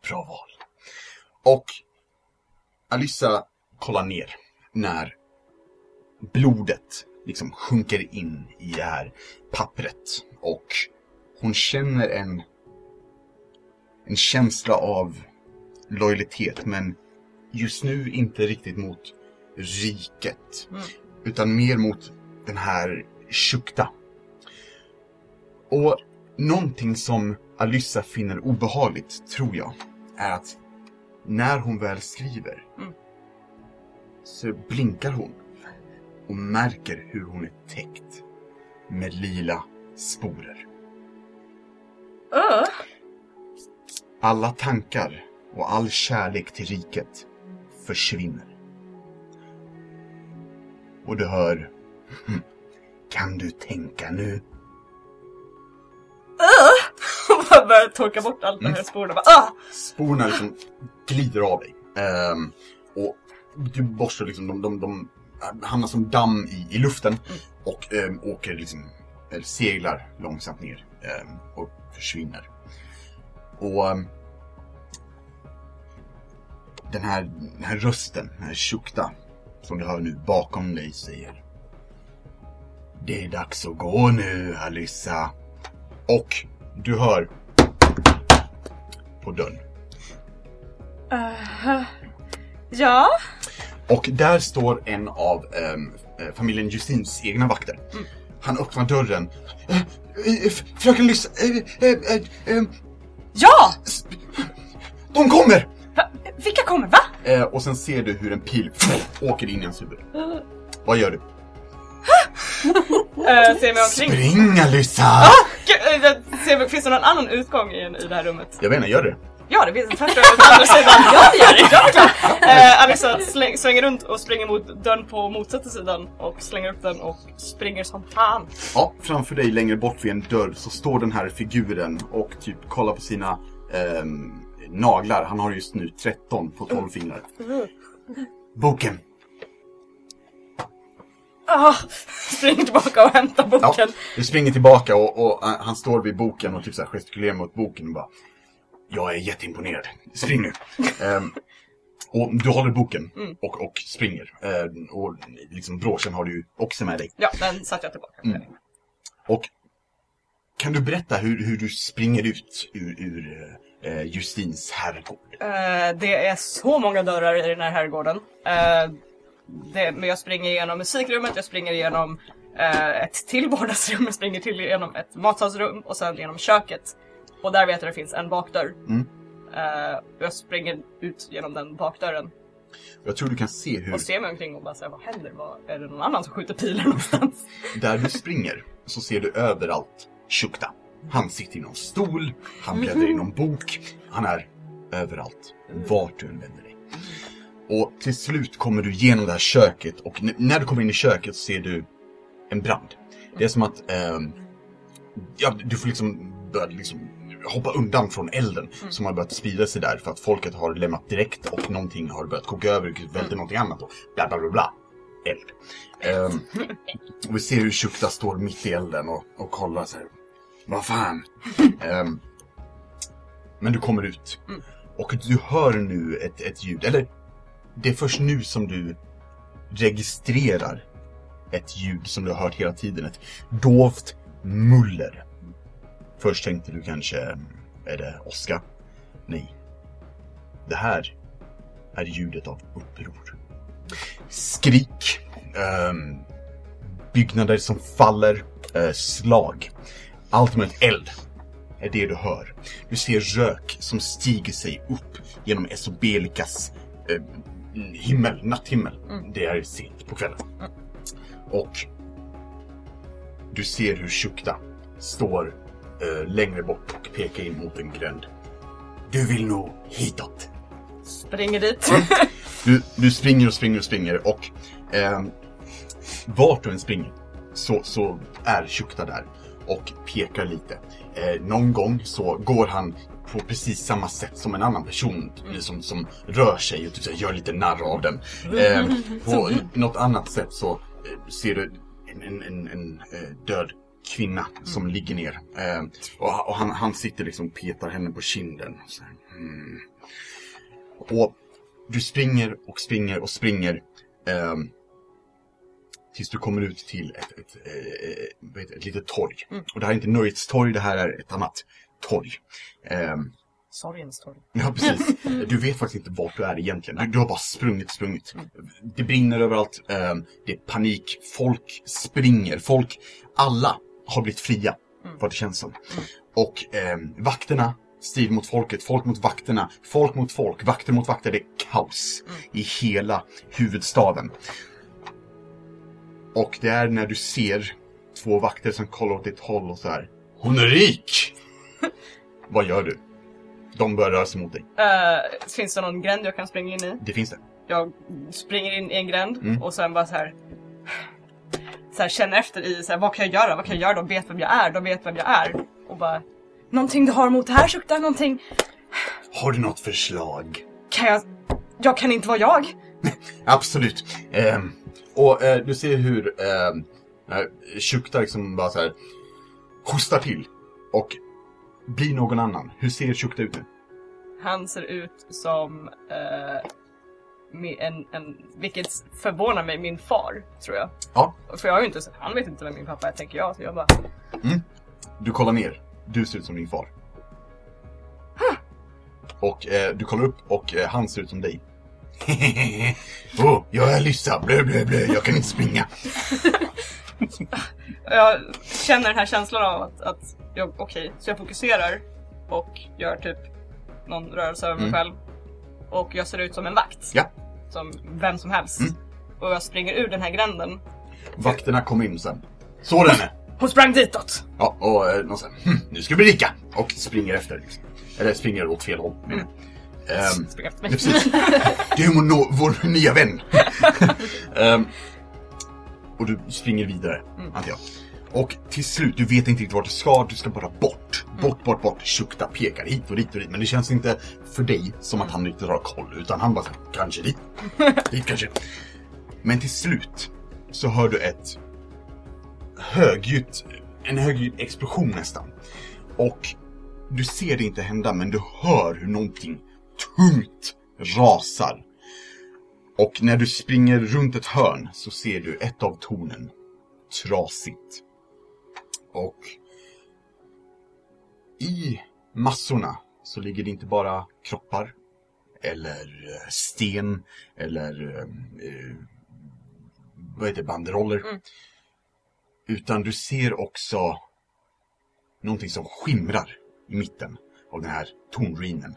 bra val. Och Alissa kollar ner när blodet liksom sjunker in i det här pappret och hon känner en känsla av lojalitet, men just nu inte riktigt mot riket utan mer mot den här Tjukta. Och någonting som Alissa finner obehagligt, tror jag, är att när hon väl skriver så blinkar hon och märker hur hon är täckt med lila sporer. Alla tankar och all kärlek till riket försvinner. Och du hör... Kan du tänka nu? Hon bara börjar torka bort allt de här sporerna. Sporerna liksom glider av dig. Och du borstar liksom... De hamnar som damm i luften. Och åker liksom... seglar långsamt ner. Och försvinner. Och... Den här rösten, den här Tjukta, som du hör nu bakom dig, säger: Det är dags att gå nu, Alissa. Och du hör på dörren. Ja. Och där står en av familjen Justins egna vakter. Han öppnar dörren. Fröken Alissa. Ja! De kommer! Vilka kommer, va? Och sen ser du hur en pil åker in i hans huvud. Vad gör du? Ser mig omkring. Spring, Alissa! Finns det någon annan utgång i det här rummet? Jag vet inte, gör det. Ja, det finns en tvärtom på andra sidan. Ja, det gör det. Alissa svänger runt och springer mot dörren på motsatta sidan och slänger upp den och springer som fan. Ja, framför dig längre bort vid en dörr så står den här figuren och typ kollar på sina... naglar. Han har just nu 13 på 12 fingrar. Boken. Spring tillbaka och hämta boken. Ja, du springer tillbaka och han står vid boken och typ så här gestikulerar mot boken och bara: Jag är jätteimponerad. Spring nu. Och du håller boken och springer. Och liksom broschen har du också med dig. Ja, den satt jag tillbaka. Och kan du berätta hur du springer ut ur Justins herrgård? Det är så många dörrar i den här herrgården. Men jag springer igenom musikrummet, jag springer igenom ett till vardagsrum, jag springer till igenom ett matsalsrum och sen genom köket. Och där vet jag att det finns en bakdörr. Jag springer ut genom den bakdörren. Jag tror du kan se hur... Och ser mig omkring och bara säga: Vad händer? Är det någon annan som skjuter pilen någonstans? Där du springer så ser du överallt Tjukta. Han sitter i någon stol, han bläddrar i någon bok, han är överallt, vart du vänder dig. Och till slut kommer du genom det här köket och när du kommer in i köket så ser du en brand. Det är som att du får börja hoppa undan från elden som har börjat sprida sig där för att folket har lämnat direkt och någonting har börjat koka över och välter någonting annat och bla bla bla bla. Eld. Och vi ser hur Tjukta står mitt i elden och kollar så här. Vad fan. Men du kommer ut och du hör nu ett ljud. Eller det är först nu som du registrerar ett ljud som du har hört hela tiden. Ett dovt muller. Först tänkte du kanske: Är det åska? Nej. Det här är ljudet av uppror. Skrik, byggnader som faller, slag. Allt med eld är det du hör. Du ser rök som stiger sig upp genom Esobelikas himmel, natthimmel. Det är sent på kvällen. Och du ser hur Tjukta står längre bort och pekar in mot en gränd. Du vill nog hitåt. Springer dit. Du springer. Och vart du än springer så är Tjukta där. Och pekar lite. Någon gång så går han på precis samma sätt som en annan person som rör sig och typ, gör lite narr av den. På något annat sätt så ser du en död kvinna som ligger ner. Och han sitter liksom och petar henne på kinden. Så här, Och du springer. Tills du kommer ut till ett litet torg. Och det här är inte nöjts torg, det här är ett annat torg. Sorgens torg. Ja, precis. Du vet faktiskt inte vart du är egentligen. Du har bara sprungit. Det brinner överallt. Det är panik. Folk springer. Alla har blivit fria. Vad det känns som. Och vakterna styr mot folket. Folk mot vakterna. Folk mot folk. Vakter mot vakter. Det är kaos i hela huvudstaden. Och det är när du ser två vakter som kollar åt ditt håll och så här. Hon är rik! Vad gör du? De börjar röra sig mot dig. Finns det någon gränd jag kan springa in i? Det finns det. Jag springer in i en gränd och sen bara så här känner efter i så här, vad kan jag göra? De vet vem jag är. Och bara, någonting du har emot det här, Tjukta? Någonting? Har du något förslag? Jag kan inte vara jag. Absolut. Och du ser hur Tjukta liksom bara så här hostar till och blir någon annan. Hur ser Tjukta ut nu? Han ser ut som vilket förvånar mig, min far, tror jag. Ja. För jag har ju inte sett, han vet inte vem min pappa är, tänker jag. Så jag bara... Du kollar ner, du ser ut som din far. Och du kollar upp och han ser ut som dig. Jag är Alissa, jag kan inte springa. Jag känner den här känslan av att jag, okej, så jag fokuserar och gör typ någon rörelse över mig själv. Och jag ser ut som en vakt. Ja. Som vem som helst. Och jag springer ur den här gränden. Vakterna kom in sen. Så den är. Hon sprang ditåt. Ja, och någon sa, nu ska vi bli rika. Och springer efter liksom. Eller springer åt fel håll. Spring efter mig. Det är vår nya vän. Och du springer vidare, antar jag. Och till slut, du vet inte riktigt vart du ska. Du ska bara bort. Tjukta pekar hit och dit. Men det känns inte för dig som att han riktigt har koll. Utan han bara, kanske dit kanske. Men till slut så hör du en högljudd explosion nästan. Och du ser det inte hända, men du hör hur någonting tungt rasar. Och när du springer runt ett hörn så ser du ett av tornen trasigt. Och i massorna så ligger det inte bara kroppar eller sten eller banderoller. Utan du ser också någonting som skimrar i mitten av den här tornruinen.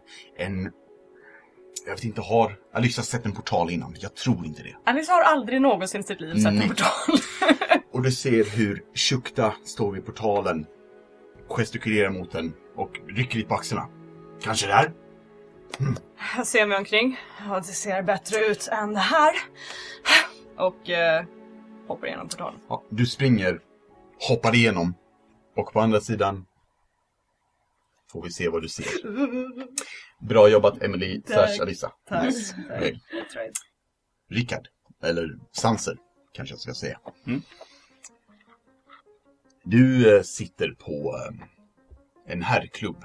Jag vet inte, har Alissa sett en portal innan? Jag tror inte det. Alissa har aldrig någonsin i sitt liv sett en portal. Och du ser hur Tjukta står vid portalen, gestikulerar mot den och rycker lite på axlarna. Kanske där? Jag ser mig omkring. Ja, det ser bättre ut än det här. Och hoppar igenom portalen. Ja, du springer, hoppar igenom och på andra sidan får vi se vad du ser. Bra jobbat, Emily, Sash, Alissa. Tack. Yes. Tack. Okay. Rickard, eller Sanser, kanske jag ska säga. Du sitter på en herrklubb.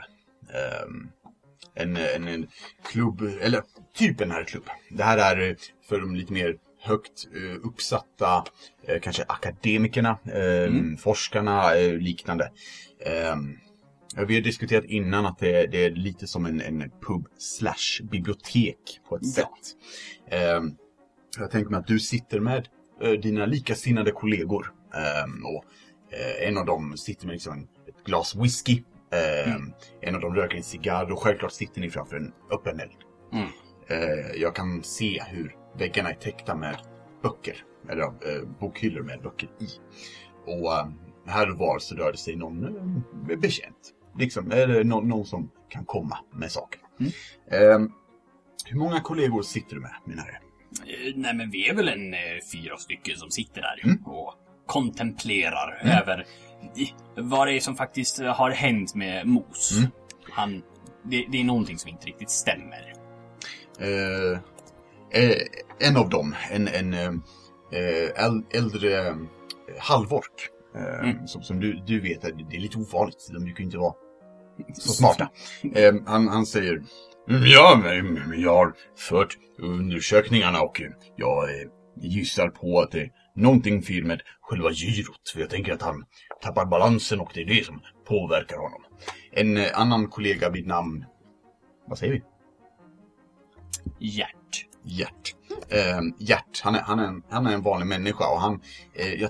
En klubb, eller typ en herrklubb. Det här är för de lite mer högt uppsatta, kanske akademikerna, forskarna, liknande. Vi har diskuterat innan att det är lite som en pub/bibliotek på ett sätt. Jag tänker mig att du sitter med dina likasinnade kollegor. Och en av dem sitter med liksom ett glas whisky. En av dem röker en cigarr och självklart sitter ni framför en öppen eld. Jag kan se hur väggarna är täckta med böcker. eller bokhyllor med böcker i. Och här och var så rörde sig någon bekänt. Liksom, eller någon som kan komma med saker. Mm. Hur många kollegor sitter du med, min herre? Nej, men vi är väl en 4 stycken som sitter där och kontemplerar över vad det är som faktiskt har hänt med Mos. Mm. Han, det är någonting som inte riktigt stämmer. En av dem, äldre halvork, som du vet, det är lite ofarligt. De brukar inte vara så smarta. Han säger... Ja, jag har fört undersökningarna och jag gissar på att det är någonting fel med själva gyrot. För jag tänker att han tappar balansen och det är det som påverkar honom. En annan kollega vid namn... Vad säger vi? Hjärt. Hjärt. Han är en vanlig människa och han...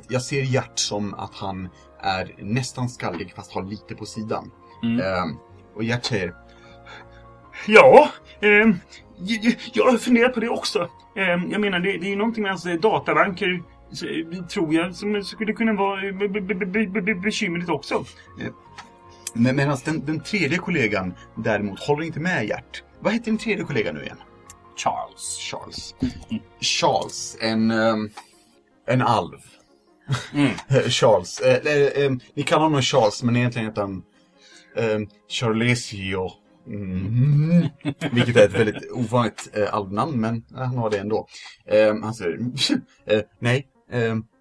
jag ser Hjärt som att han är nästan skallig fast har lite på sidan. Mm. Och Hjärt säger... Ja, jag funderar på det också. Jag menar, det är någonting med hans databanker, tror jag, som skulle kunna vara bekymmerligt också. Men alltså, den tredje kollegan däremot håller inte med Hjärt. Vad heter den tredje kollegan nu igen? Charles, en alv. Mm. Charles, ni kallar honom Charles, men egentligen heter han Charlesio. Mm. Vilket är ett väldigt ovanligt alvnamn, men han har det ändå. Han säger nej,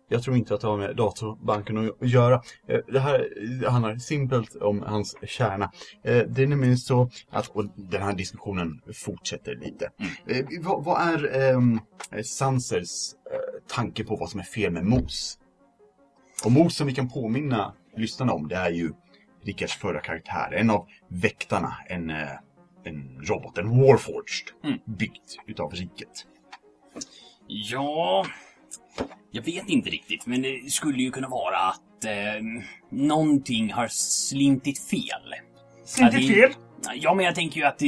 jag tror inte att det har med datorbanken att göra. Det här handlar simpelt om hans kärna. Det är nämligen så att den här diskussionen fortsätter lite. Vad är Sansers tanke på vad som är fel med Mos? Och Mos, som vi kan påminna lyssnarna om, det är ju Rickards förra karaktär, en av väktarna, en robot, en warforged, byggt utav riket. Ja, jag vet inte riktigt, men det skulle ju kunna vara att någonting har slintit fel. Slintit fel? Ja, men jag tänker ju att det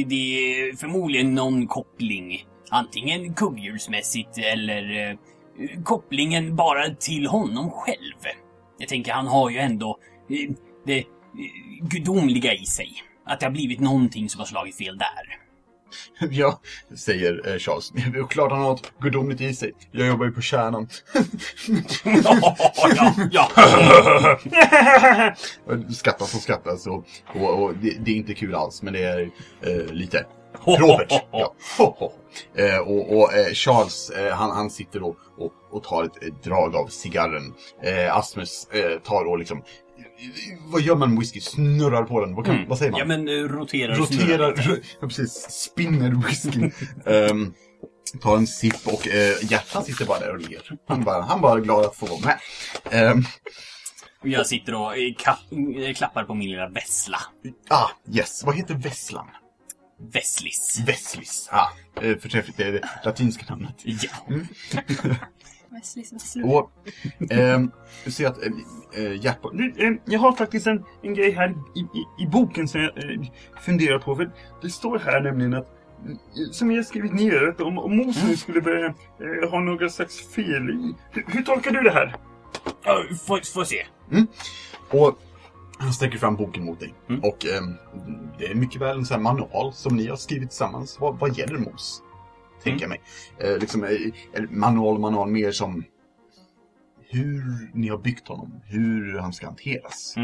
är förmodligen någon koppling, antingen kugghjulsmässigt eller kopplingen bara till honom själv. Jag tänker, han har ju ändå... det gudomliga i sig. Att det har blivit någonting som har slagit fel där. Ja, säger Charles. Det är klart han har något gudomligt i sig. Jag jobbar ju på kärnan. Ja. Skrattas och det är inte kul alls, men det är lite Robert. Ja. Charles, han sitter och tar ett drag av cigarren. Asmus tar och liksom... Vad gör man med whisky? Snurrar på den. Vad säger man? Ja, men roterar. Precis, spinner whiskyn. Tar en sipp och hjärtan sitter bara där och ler. Han bara är glad att få vara med. Och jag sitter och klappar på min lilla vessla. Ah, yes. Vad heter vesslan? Vesslis. Ah, förträffligt, det är det latinska namnet. Ja. Mm. Och du ser att Hjärt... jag har faktiskt en grej här i boken som jag funderar på. För det står här nämligen att, som jag skrivit ner, att om Mos nu skulle börja ha några slags fel i... Hur tolkar du det här? Ja, får se. Och han sträcker fram boken mot dig. Och det är mycket väl en sån här manual som ni har skrivit tillsammans. Vad gäller Mos? Tänker mig. Liksom, manual mer som hur ni har byggt honom, hur han ska hanteras.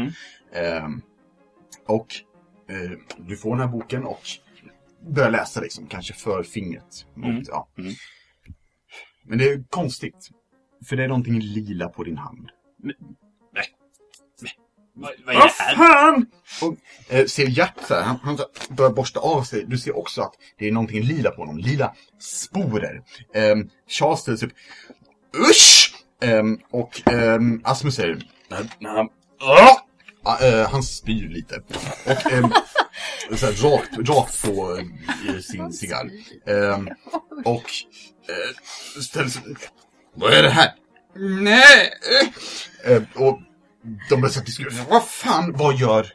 Du får den här boken och börjar läsa, liksom, kanske för fingret mot, Men det är konstigt, för det är någonting lila på din hand. Vad är det här? Fan! Och ser Hjärt så här, han börjar borsta av sig. Du ser också att det är någonting lila på honom. Lila sporer. Charles ställs upp. Usch! Och Asmus säger... han spyr lite. Och så här, rakt på sin cigarr. Och ställs upp. Vad är det här? Nej! Och... De börjar säga, vad gör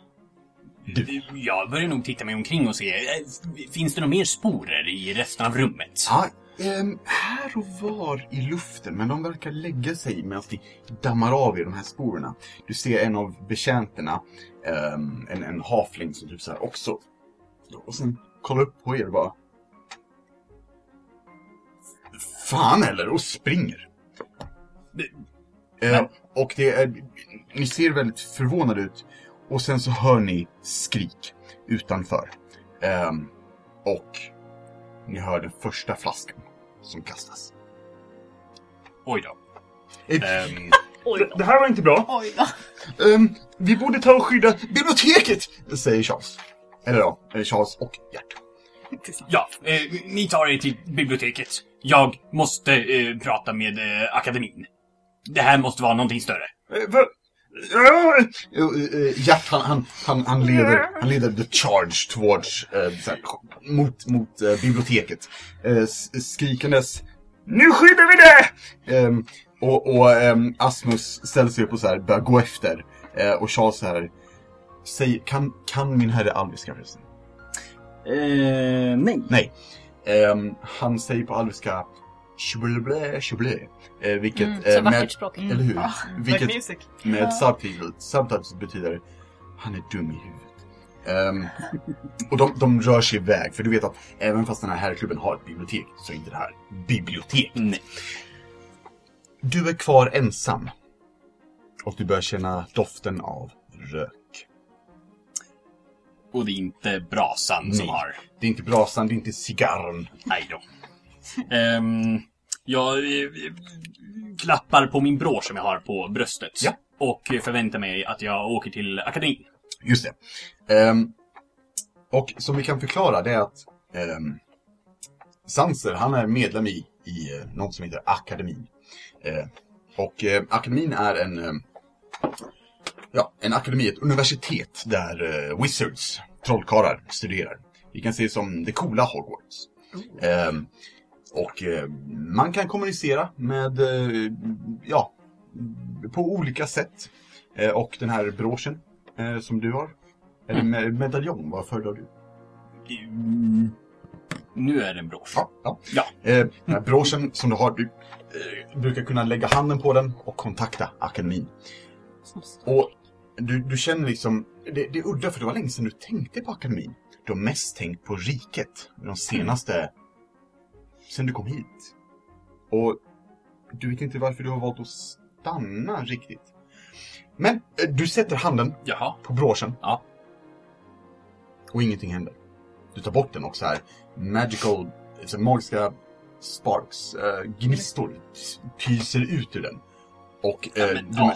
du? Jag börjar nog titta mig omkring och se, finns det några mer sporer i resten av rummet? Ja, Här och var i luften, men de verkar lägga sig medan de dammar av i de här sporerna. Du ser en av betjänterna, en halfling som typ så här också. Och sen kollar upp på er och bara... Fan eller? Och springer. Och det är... Ni ser väldigt förvånade ut. Och sen så hör ni skrik utanför. Och ni hör den första flaskan som kastas. Oj då. Det här var inte bra. Oj då. Vi borde ta och skydda biblioteket, säger Charles. Eller ja, Charles och Gert. Ja, ni tar er till biblioteket. Jag måste prata med akademin. Det här måste vara någonting större. Gert, han leder the charge towards, mot biblioteket. Skrikandes, nu skyddar vi det! Och Asmus ställer sig upp och så här, börjar gå efter. Och Charles så här, säger, kan min herre alviska förresten? Nej. Han säger på alviska shublblä, shublblä. Vilket med språk. Eller hur? Ah, vilket med subtitles betyder han är dum i huvudet. Och de rör sig iväg, för du vet att även fast den här herrklubben har ett bibliotek så är inte det här bibliotek. Nej. Du är kvar ensam. Och du börjar känna doften av rök. Och det är inte brasan som har... det är inte brasan, det är inte cigarren. Nej då. Jag klappar på min bror som jag har på bröstet. Ja. Och förväntar mig att jag åker till akademin. Just det. Och som vi kan förklara det är att Sanser, han är medlem i något som heter akademin. Och akademin är en akademi, ett universitet där wizards, trollkarlar, studerar. Vi kan se som det coola Hogwarts. Och man kan kommunicera med, på olika sätt. Och den här broschen som du har, eller medaljong, vad föredrar du? Nu är det en brosch. Ja. Den här broschen som du har, du brukar kunna lägga handen på den och kontakta akademin. Och du känner liksom, det är udda för det var länge sedan du tänkte på akademin. Du har mest tänkt på riket, de senaste... sen du kom hit. Och du vet inte varför du har valt att stanna riktigt. Men du sätter handen på broschen. Ja. Och ingenting händer. Du tar bort den och så här magiska sparks, gnistor pyser ut ur den. Och det är en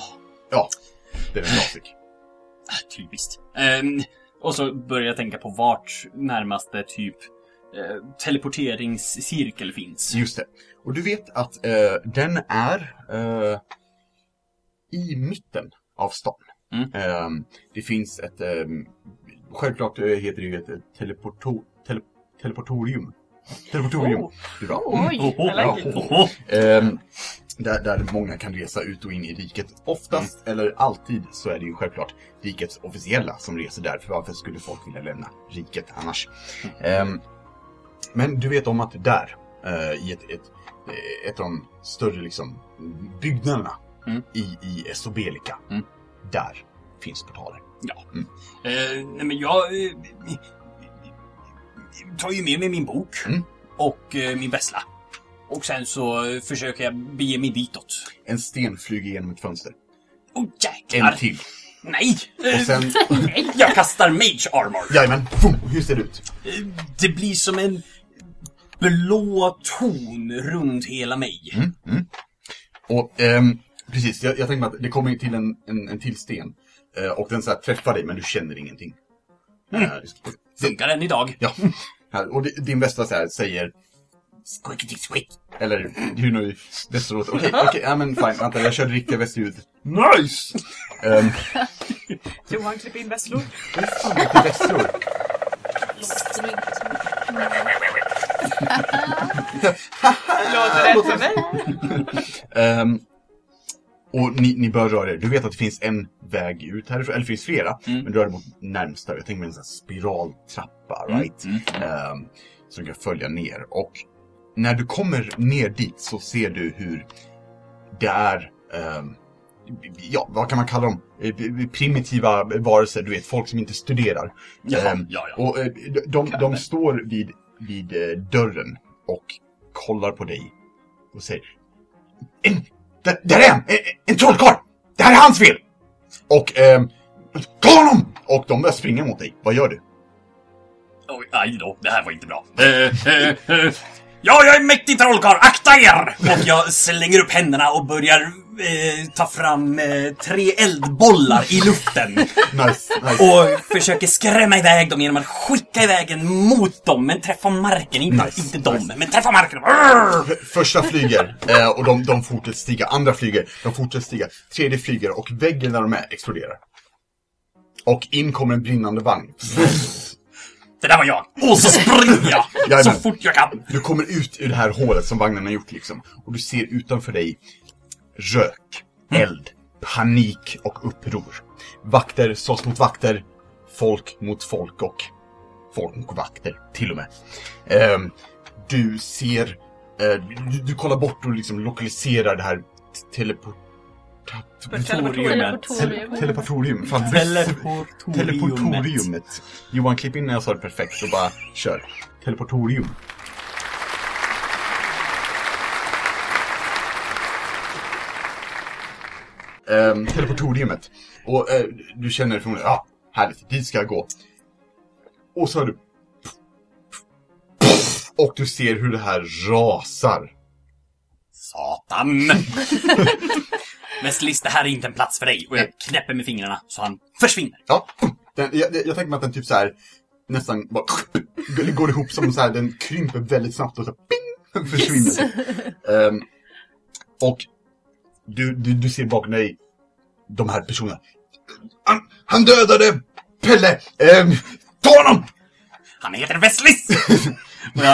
glasik. Typiskt. Och så börjar jag tänka på vart närmaste typ teleporteringscirkel finns. Just det. Och du vet att den är i mitten av stan. Det finns ett självklart heter det ju ett teleportorium. Teleportorium. Där många kan resa ut och in i riket. Oftast eller alltid så är det ju självklart rikets officiella som reser där. För varför skulle folk vilja lämna riket annars? Men du vet om att där, i ett av de större liksom, byggnaderna i Esobelica, där finns portaler. Ja. Nej, men jag tar ju med mig min bok och min vessla. Och sen så försöker jag bege mig ditåt. En sten flyger genom ett fönster. Åh, jäklar! En till. Nej! Och sen... jag kastar mage armor. Jajamän, hur ser det ut? Det blir som en blå ton runt hela mig. Och precis, jag tänkte att det kommer till en till sten. Och den så här träffar dig men du känner ingenting. Funkar den idag? Ja, och din bästa så här säger... Squick. Eller hur nu det låter. Okej, ja men fine. Vänta, jag körde riktiga västerljud. Nice! Johan, klipp in västlor. Vad fan är det västlor? Låter det för mig? Och ni bör röra er. Du vet att det finns en väg ut härifrån. Eller det finns flera. Men rör dig mot närmsta. Jag tänker mig en sån här spiraltrappa, right? Som kan följa ner. Och När du kommer ner dit så ser du hur det är, ja, vad kan man kalla dem? Primitiva varelser, du vet, folk som inte studerar. Jaha, ja. Och de står vid dörren och kollar på dig och säger: där är en trollkarl! Det här är hans fel! Och ta honom! Och de börjar springa mot dig. Vad gör du? Oj, aj då, det här var inte bra. Ja, jag är mäktig trollkarl, akta er! Och jag slänger upp händerna och börjar ta fram 3 eldbollar i luften. Nice. Och försöker skrämma iväg dem genom att skicka iväg en mot dem, men träffa marken, inte dem, men träffa marken. Första flyger, och de fortsätter stiga. Andra flyger, de fortsätter stiga. Tredje flyger, och väggen där de är exploderar. Och in kommer en brinnande vagn. Det där var jag. Och så springer jag så fort jag kan. Du kommer ut ur det här hålet som vagnen har gjort liksom. Och du ser utanför dig rök, eld, panik och uppror. Vakter slåss mot vakter, folk mot folk och folk mot vakter till och med. Du ser, du kollar bort och liksom lokaliserar det här teleportoriumet. Johan, klipp in när jag sa det perfekt och bara kör. Teleportorium. Teleportoriumet. Och du känner från ja, härligt, dit ska jag gå. Och så hör du och du ser hur det här rasar. Satan. Västlis, det här är inte en plats för dig. Och jag knäpper med fingrarna så han försvinner. Ja, jag tänker mig att den typ så här nästan bara går ihop som så här, den krymper väldigt snabbt och så ping, försvinner. Yes. Och du ser bakom dig de här personerna. Han dödade Pelle. Ta honom! Han heter Västlis! Och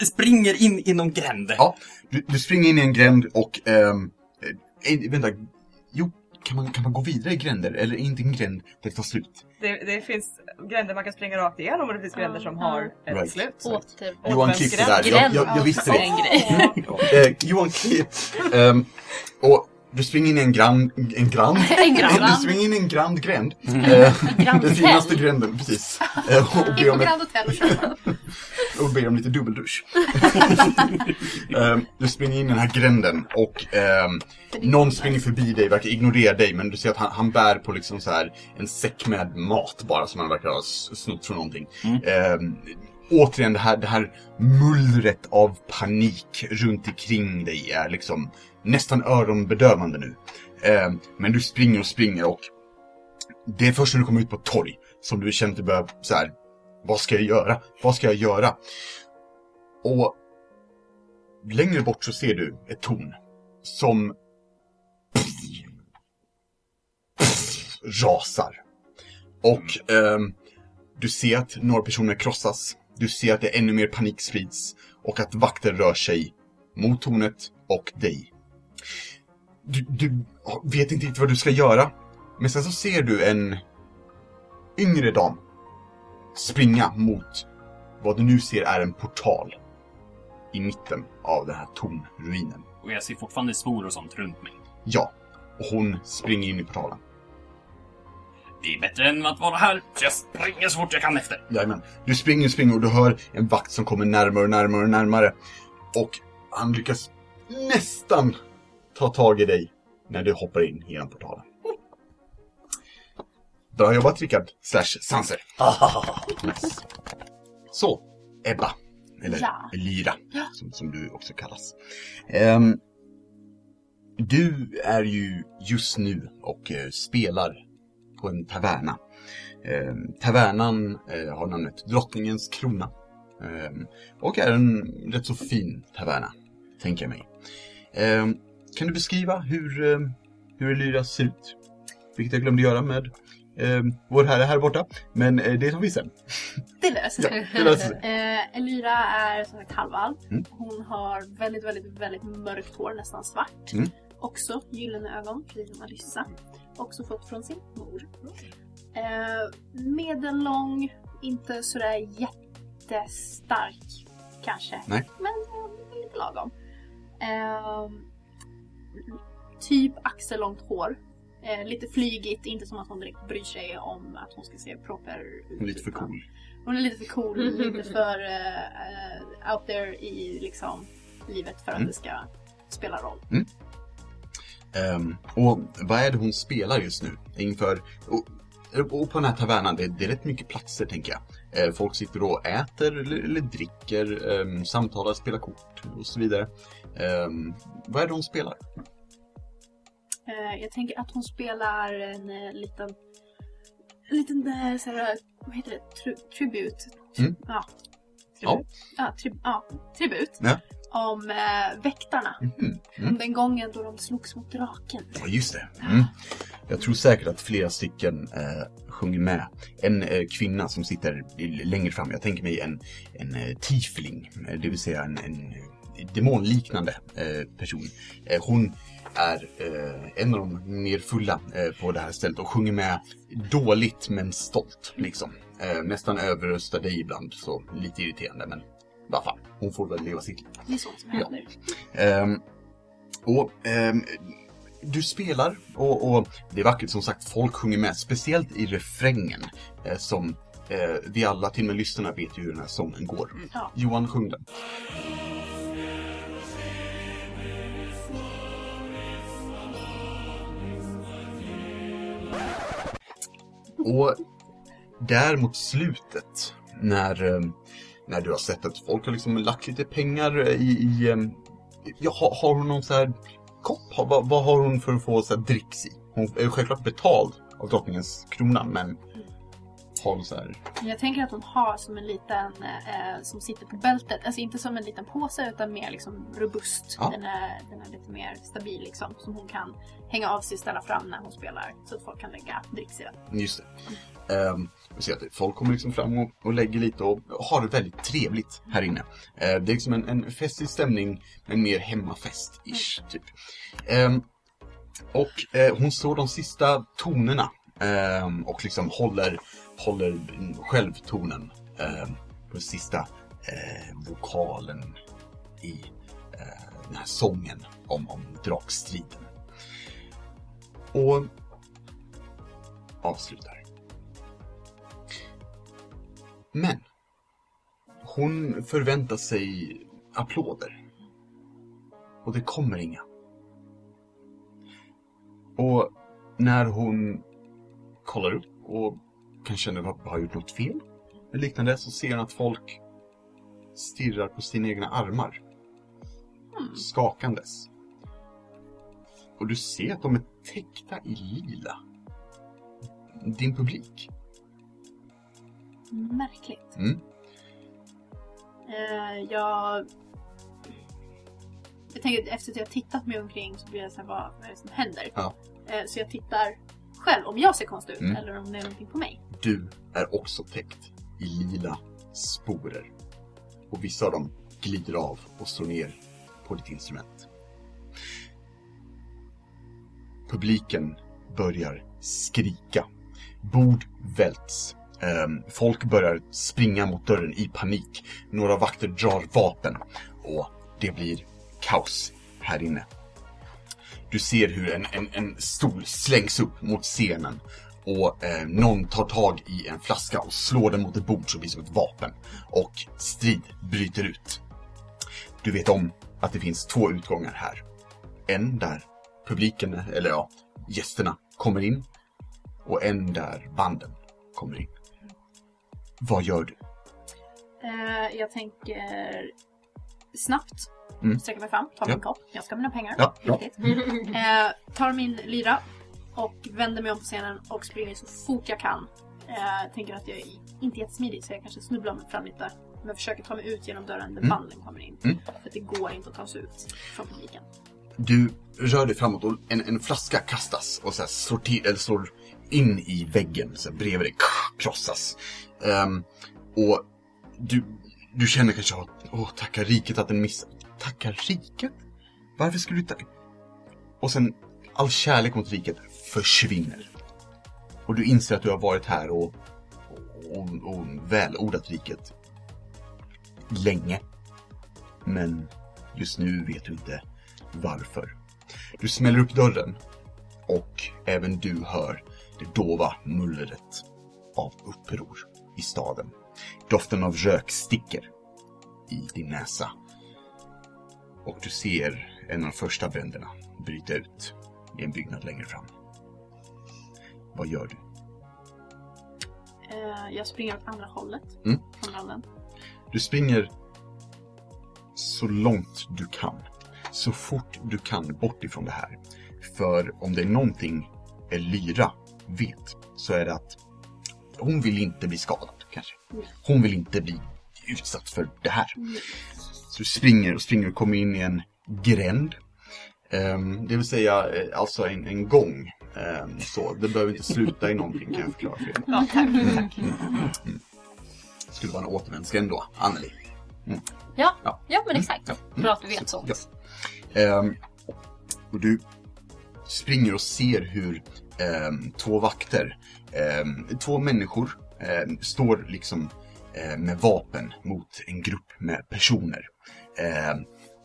jag springer in i någon gränd. Ja, du springer in i en gränd och... vänta, jo, kan man gå vidare i gränder? Eller inte en gränd, det tar slut. Det finns gränder man kan springa rakt igenom och det finns gränder som har ett slut. Johan klippte där, jag visste det. Johan klippte. Och du springer in i en grandgränd. Den finaste gränden, precis. Och be om lite dubbeldusch. Du springer in i den här gränden och någon springer förbi dig, verkar ignorera dig, men du ser att han bär på liksom så här en säck med mat bara som han verkar ha snott från någonting. Återigen, det här mullret av panik runt omkring dig är liksom nästan öronbedövande nu. Men du springer och det är först när du kommer ut på ett torg som du känner att du börjar så här: vad ska jag göra? Vad ska jag göra? Och längre bort så ser du ett torn som rasar. Och du ser att några personer krossas. Du ser att det är ännu mer panik sprids och att vakter rör sig mot tornet och dig. Du vet inte riktigt vad du ska göra, men sen så ser du en yngre dam springa mot vad du nu ser är en portal i mitten av den här tornruinen. Och jag ser fortfarande spår och sånt runt mig. Ja, och hon springer in i portalen. Det är bättre än att vara här, så jag springer så fort jag kan efter. Jajamän. Du springer och du hör en vakt som kommer närmare. Och han lyckas nästan ta tag i dig när du hoppar in genom portalen. Bra jobbat, Rickard /Sanser. Nice. Så, Ebba. Eller Elira, som du också kallas. Du är ju just nu och spelar på en taverna. Tavernan har namnet Drottningens Krona. Och är en rätt så fin taverna, tänker jag mig. Kan du beskriva hur Elira ser ut? Vilket jag glömde göra med vår herre här borta. Men det tar vi sen. Det löser sig. Ja, Elira är som sagt halvalv. Hon har väldigt, väldigt, väldigt mörkt hår, nästan svart. Också gyllene ögon, precis som Alissa. Också fått från sin mor. Medellång, inte sådär jättestark kanske. Nej. Men lite lagom. Typ axellångt hår. Lite flygigt, inte som att hon direkt bryr sig om att hon ska se proper ut. Lite för cool. Hon är lite för cool, lite för out there i liksom livet för att det ska spela roll. Mm. Och vad är det hon spelar just nu? Inför, och på den här tavernan, det är rätt mycket platser tänker jag. Folk sitter och äter eller dricker, samtalar, spelar kort och så vidare. Vad är det hon spelar? Jag tänker att hon spelar en liten så här, vad heter det? Tribut. Mm. Ja. Tribut. Ja. Tribut. Ja. Om väktarna. Om den gången då de slogs mot draken. Ja, just det. Mm. Jag tror säkert att flera stycken sjunger med. En kvinna som sitter längre fram. Jag tänker mig en tiefling. Det vill säga en demonliknande person. Hon är en av de mer fulla på det här stället och sjunger med dåligt men stolt liksom. Nästan överröstar dig ibland, så lite irriterande, men vad fan, hon får väl leva sitt liv. Det är sånt som händer. Ja. Du spelar och det är vackert som sagt, folk sjunger med, speciellt i refrängen som vi alla, till och med lyssnarna, vet ju hur den här sången går. Ja. Johan sjöng den. Och där mot slutet, när du har sett att folk har liksom lagt lite pengar har hon någon så här kopp? Vad har hon för att få så här dricks i? Hon är självklart betald av Drottningens Krona, men har hon så här... Jag tänker att hon har som en liten, som sitter på bältet. Alltså inte som en liten påse, utan mer liksom robust. Ja. Den är lite mer stabil liksom, som hon kan hänga av sig och ställa fram när hon spelar, så att folk kan lägga dricks i den. Just det. Folk kommer liksom fram och lägger lite och har det väldigt trevligt här inne. Det är liksom en festig stämning, men mer hemmafest-ish typ. Hon står de sista tonerna och liksom håller själv tonen på sista vokalen i den här sången om drakstriden. Och avslutar. Men hon förväntar sig applåder. Och det kommer inga. Och när hon kollar upp och kan känna att hon har gjort något fel eller liknande, så ser hon att folk stirrar på sina egna armar. Skakandes. Och du ser att de är täckta i lila. Din publik. Märkligt. Jag tänker, efter att jag tittat mig omkring, så blir jag såhär, vad är det som händer? Ja. Så jag tittar själv om jag ser konstigt ut eller om det är någonting på mig. Du är också täckt i lila sporer. Och vissa av dem glider av och står ner på ditt instrument. Publiken börjar skrika. Bord välts. Folk börjar springa mot dörren i panik. Några vakter drar vapen. Och det blir kaos här inne. Du ser hur en stol slängs upp mot scenen. Och någon tar tag i en flaska och slår den mot ett bord så blir det som ett vapen. Och strid bryter ut. Du vet om att det finns två utgångar här. En där publiken, eller ja, gästerna kommer in. Och en där banden kommer in. Vad gör du? Jag tänker snabbt sträcka mig fram, ta min kopp. Jag ska ha mina pengar. Ja, bra. Tar min lyra och vänder mig om på scenen och springer så fort jag kan. Tänker att jag är inte jättesmidig, så jag kanske snubblar mig fram lite. Men jag försöker ta mig ut genom dörren där banden kommer in. För det går inte att ta sig ut från publiken. Du rör dig framåt och en flaska kastas och så här slår in i väggen, så bredvid dig krossas. Och du känner kanske att tacka riket att den missar. Tacka riket? Varför skulle du tacka? Och sen all kärlek mot riket försvinner. Och du inser att du har varit här och välordat riket länge Men just nu vet du inte varför. Du smäller upp dörren och även du hör det dova mullret av uppror i staden. Doften av rök sticker i din näsa. Och du ser en av de första bränderna bryta ut i en byggnad längre fram. Vad gör du? Jag springer åt andra hållet. Mm. Du springer så långt du kan. Så fort du kan bort ifrån det här. För om det är någonting Elira vet så är det att hon vill inte bli skadad kanske. Hon vill inte bli utsatt för det här. Så du springer och kommer in i en gränd. Det vill säga alltså en gång. Så det behöver inte sluta i någonting, kan jag förklara för er. Ja, tack. Skulle vara en återvändsgränd då, Anneli. Mm. Ja, men exakt. Bra att vi vet sånt. Ja. Och du springer och ser hur två vakter, två människor står liksom med vapen mot en grupp med personer.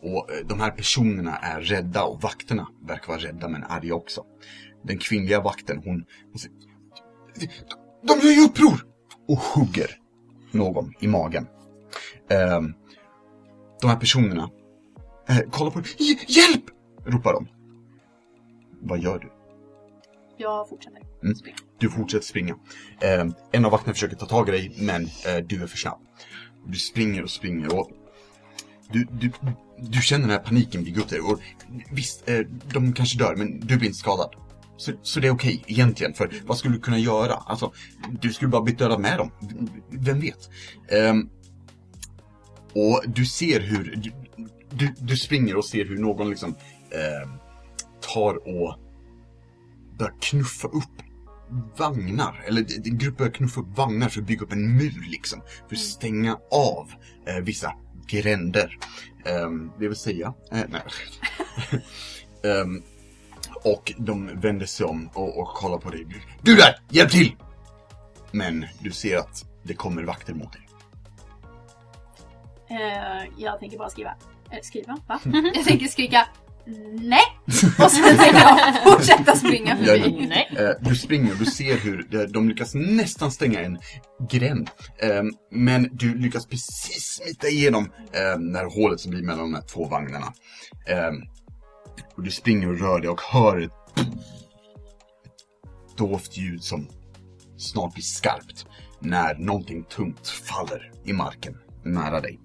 Och de här personerna är rädda och vakterna verkar vara rädda men arga också. Den kvinnliga vakten, hon säger, de gör ju uppror! Och hugger någon i magen. De här personerna kollar på hjälp! Ropar de. Vad gör du? Jag fortsätter springa. Du fortsätter springa. En av vakterna försöker ta tag i dig men du är för snabb. Du springer och du känner den här paniken bygga upp dig. Och visst, de kanske dör men du blir inte skadad. Så det är okej egentligen, för vad skulle du kunna göra? Alltså, du skulle bara bli dödad med dem. Vem vet? Och du ser hur du springer och ser hur någon liksom tar och börjar knuffa upp vagnar, eller en grupp börjar knuffa upp vagnar för att bygga upp en mur liksom, för att stänga av vissa gränder. Det vill säga och de vänder sig om och kollar på dig. Du där, hjälp till! Men du ser att det kommer vakter mot dig. Jag tänker bara skriva, va? Jag tänker skrika nej! Och sen tänker jag fortsätta springa förbi. Du springer och du ser hur de lyckas nästan stänga en gränd. Men du lyckas precis smita igenom när hålet som blir mellan de här två vagnarna. Och du springer och rör dig och hör ett dovt ljud som snart blir skarpt när någonting tungt faller i marken nära dig.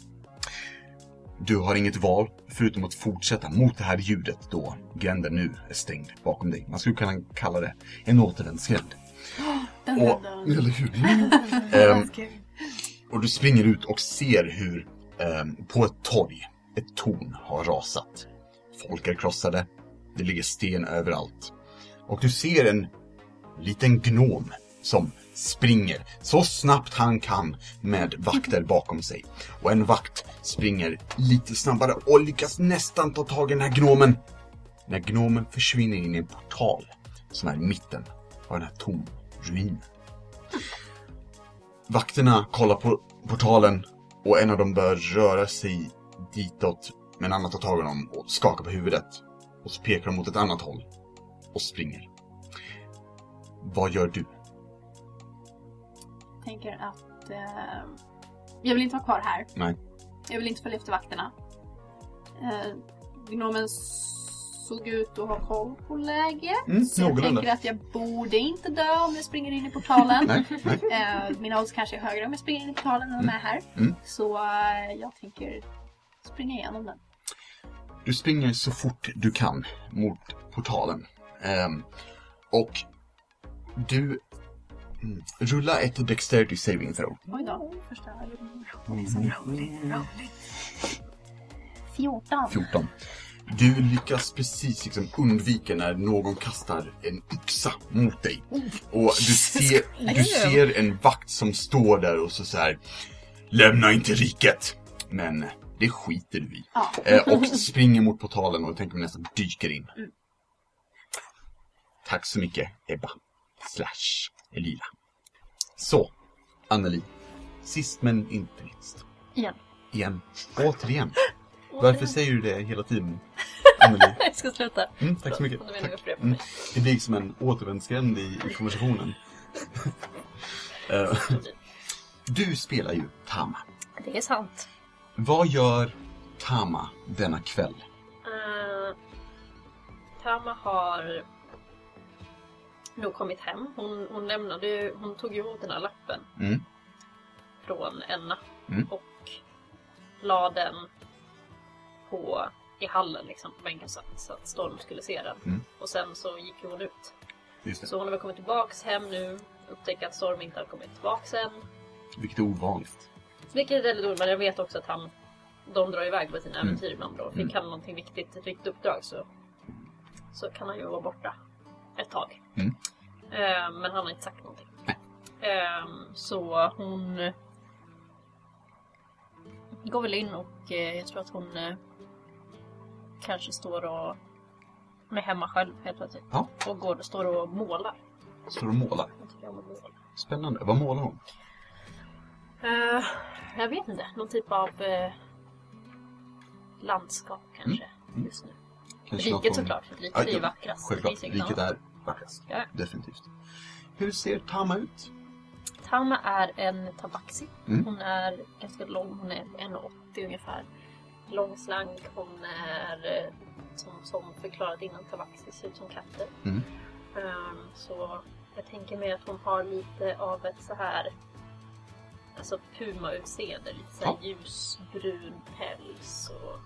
Du har inget val förutom att fortsätta mot det här ljudet då gränden nu är stängd bakom dig. Man skulle kunna kalla det en återvändsgränd. Och du springer ut och ser hur på ett torg ett torn har rasat. Folk är krossade. Det ligger sten överallt. Och du ser en liten gnom som springer så snabbt han kan med vakter bakom sig. Och en vakt springer lite snabbare och lyckas nästan ta tag i den här gnomen. När gnomen försvinner in i en portal som är i mitten av den här tom ruinen. Vakterna kollar på portalen och en av dem börjar röra sig ditåt. Men annat tar tag i dem och skakar på huvudet. Och så pekar de mot ett annat håll. Och springer. Vad gör du? Jag tänker att... jag vill inte vara kvar här. Nej. Jag vill inte följa efter vakterna. Gnomen såg ut att ha koll på läget. Så jag tänker att jag borde inte dö om jag springer in i portalen. Nej. Mina odds kanske är högre om jag springer in i portalen än om jag är här. Så jag tänker... springa igenom den. Du springer så fort du kan mot portalen. Och du rulla ett dexterity saving throw. Oj då, första roligt. 14. Du lyckas precis liksom undvika när någon kastar en yxa mot dig. Och du ser en vakt som står där och så här: lämna inte riket. Men det skiter du i. Ja. Och springer mot portalen och tänker mig nästan dyker in. Tack så mycket, Ebba. /Elira. Så, Anneli. Sist men inte minst. Igen. Återigen. Varför säger du det hela tiden? Jag ska sluta. Tack så mycket. Tack. Det blir som en återvändsgränd i konversationen. Du spelar ju Tamma. Det är sant. Vad gör Tamma denna kväll? Tamma har nog kommit hem. Hon lämnade, hon tog emot den här lappen från Enna och la den på i hallen liksom, på bänken så att Storm skulle se den. Och sen så gick hon ut. Just det. Så hon har väl kommit tillbaks hem nu, upptäcker att Storm inte har kommit tillbaks än. Vilket är ovanligt. Vilket är väldigt ovanligt, men jag vet också att de drar iväg på sina äventyr ibland då. Fick han någonting viktigt, ett viktigt uppdrag så kan han ju vara borta ett tag. Men han har inte sagt någonting. Så hon går väl in och jag tror att hon kanske står och med hemma själv helt plötsligt. Ja. Och går och står och målar. Står och målar? Jag tycker om att måla. Spännande. Vad målar hon? Jag vet inte. Någon typ av landskap kanske just nu. Kanske riket såklart. För riket är vackrast. Självklart. Riket är vackrast. Ja. Definitivt. Hur ser Tamma ut? Tamma är en tabaxi. Hon är ganska lång. Hon är 1,80 ungefär. Långslank. Hon är som förklarat innan tabaxi ser ut som katter. Så jag tänker mig att hon har lite av ett så här, alltså puma-utseende, lite så här ljusbrun päls och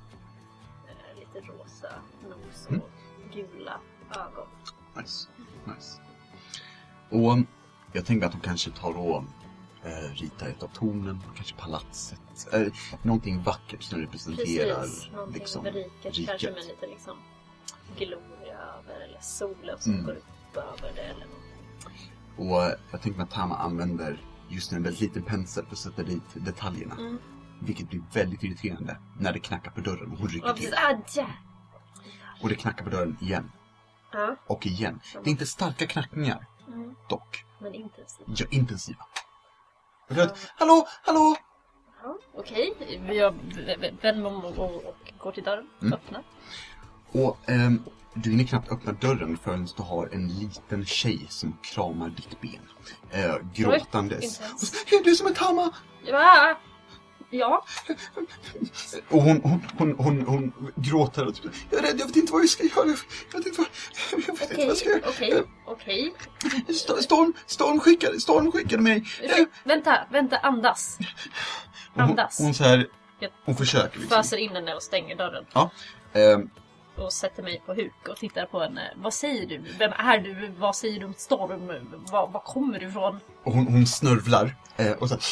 lite rosa nos och gula ögon. Nice. Och jag tänker att hon kanske tar och ritar ett av tornen, kanske palatset, någonting vackert som representerar. Precis, någonting liksom, med riket, kanske med lite liksom gloria över, eller solen som går upp över det eller någonting. Och jag tänker att Tamma använder just nu en väldigt liten pensel för att sätta dit detaljerna. Vilket blir väldigt irriterande när det knackar på dörren och hon rycker till. Och det knackar på dörren igen. Och igen. Det är inte starka knackningar, dock. Men intensiva. Ja, intensiva. Hallå! Okej, jag vänder mig och går till dörren och öppnar. Och du hinner knappt öppna dörren förrän du har en liten tjej som kramar ditt ben. Gråtandes. Är du som en Tamma? Ja. Och hon gråter. Och typ, jag vet inte vad jag ska göra. Jag vet inte vad jag ska göra. Okej. Storm skickade mig. Vänta, andas. Hon så här, hon försöker liksom. Föser in henne och stänger dörren. Ja. Och sätter mig på huk och tittar på henne. Vad säger du? Vem är du? Vad säger du om Storm? Var kommer du ifrån? Och hon snörvlar. Och så här,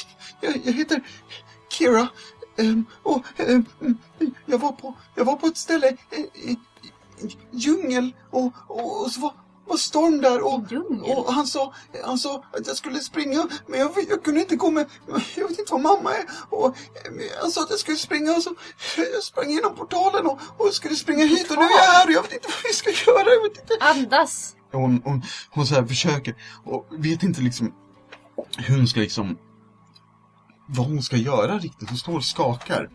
jag heter Kira. Och jag var på ett ställe i djungel. Och så var Storm där. Och han sa att jag skulle springa. Men jag kunde inte gå med. Jag vet inte vad mamma är. Och han sa att jag skulle springa. Och så jag sprang genom portalen. Och skulle springa hit. Och nu är jag här. Och jag vet inte vad jag ska göra. Jag vet inte. Andas. Hon så här försöker. Och vet inte liksom hur hon ska liksom, vad hon ska göra riktigt. Hon står och skakar.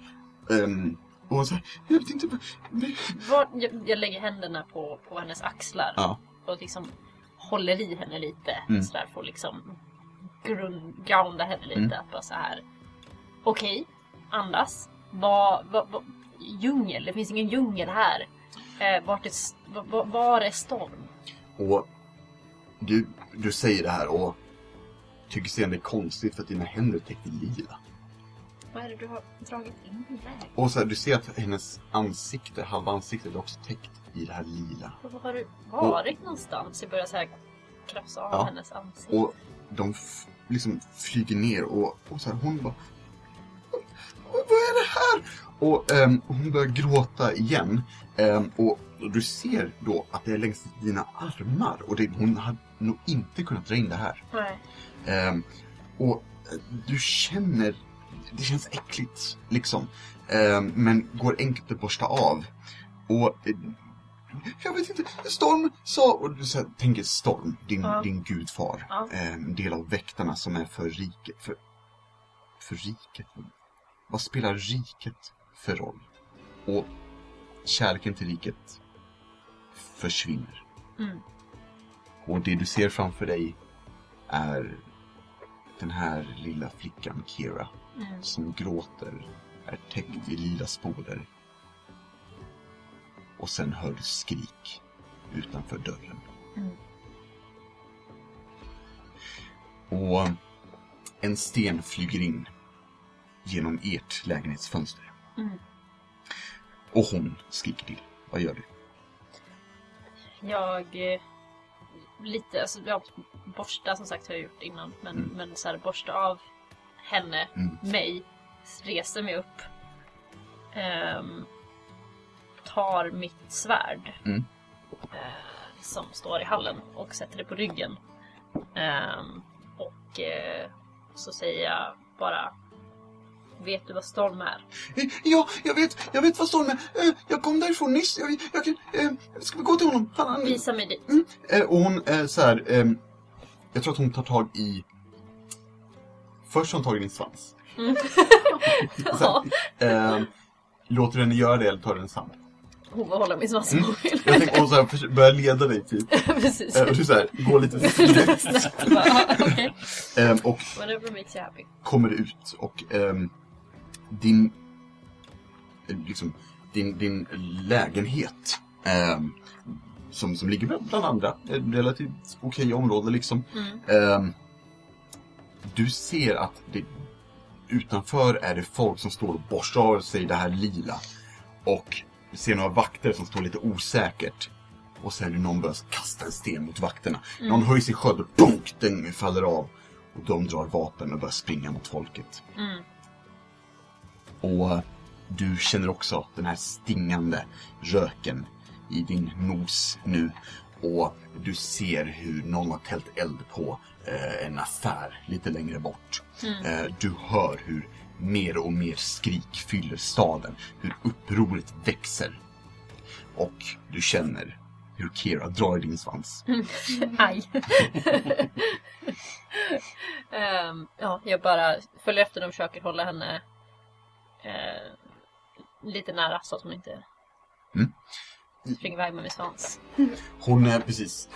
Och hon så här, jag vet inte. Jag lägger händerna på hennes axlar. Ja. Och liksom håller i henne lite. Så där får liksom grounda henne lite. Att bara så här. Okej, andas. Djungel, det finns ingen djungel här. Var är Storm? Och du säger det här och tycker sen det är konstigt för att dina händer täcker lila. Vad är det du har dragit in i där? Och så här, du ser att hennes ansikte, halva ansiktet är också täckt i det här lila. Och var har du varit någonstans? Jag börjar så här krafsa av hennes ansikte. Och de liksom flyger ner och så här, hon bara, vad är det här? Och hon börjar gråta igen. Och du ser då att det är längs dina armar. Och hon hade nog inte kunnat dra in det här. Nej. Och du känner, det känns äckligt liksom, men går enkelt att borsta av. Och jag vet inte, Storm sa, och du så tänker Storm, din gudfar, en del av väktarna som är för riket, för riket. Vad spelar riket för roll? Och kärleken till riket försvinner. Mm. Och det du ser framför dig är den här lilla flickan Kira som gråter, är täckt i lila sporer. Och sen hör du skrik utanför dörren. Mm. Och en sten flyger in genom ert lägenhetsfönster. Mm. Och hon skriker till. Vad gör du? Jag lite, alltså jag borstar, som sagt har jag gjort innan, men så här borsta av henne, mig, reser mig upp, tar mitt svärd som står i hallen och sätter det på ryggen, och så säger jag bara: vet du vad Storm är? Ja, jag vet vad Storm är. Jag kom därifrån nyss. Jag kan, ska vi gå till honom? Han... Visa mig dit. Och hon så här, jag tror att hon tar tag i... Först har hon tagit din svans. Sen, låter henne göra det eller tar den samman? Hon får hålla min svans. Jag tänker hon så här, börjar leda dig typ. Precis. Och du så här, går lite snabbt. Okej. Och whatever makes you happy. Kommer ut och... Din lägenhet som ligger bland andra relativt okej område liksom. Du ser att det, utanför är det folk som står och borstar av sig det här lila, och du ser några vakter som står lite osäkert, och så är det någon börjar kasta en sten mot vakterna. Någon höjs i sköld och bonk, den faller av, och de drar vapen och börjar springa mot folket. Och du känner också den här stingande röken i din nos nu. Och du ser hur någon har tält eld på en affär lite längre bort. Du hör hur mer och mer skrik fyller staden. Hur upproret växer. Och du känner hur Kira drar i din svans. Aj. Ja, jag bara följer efter dem och försöker hålla henne... lite nära så att hon inte springer iväg med min svans. Hon är precis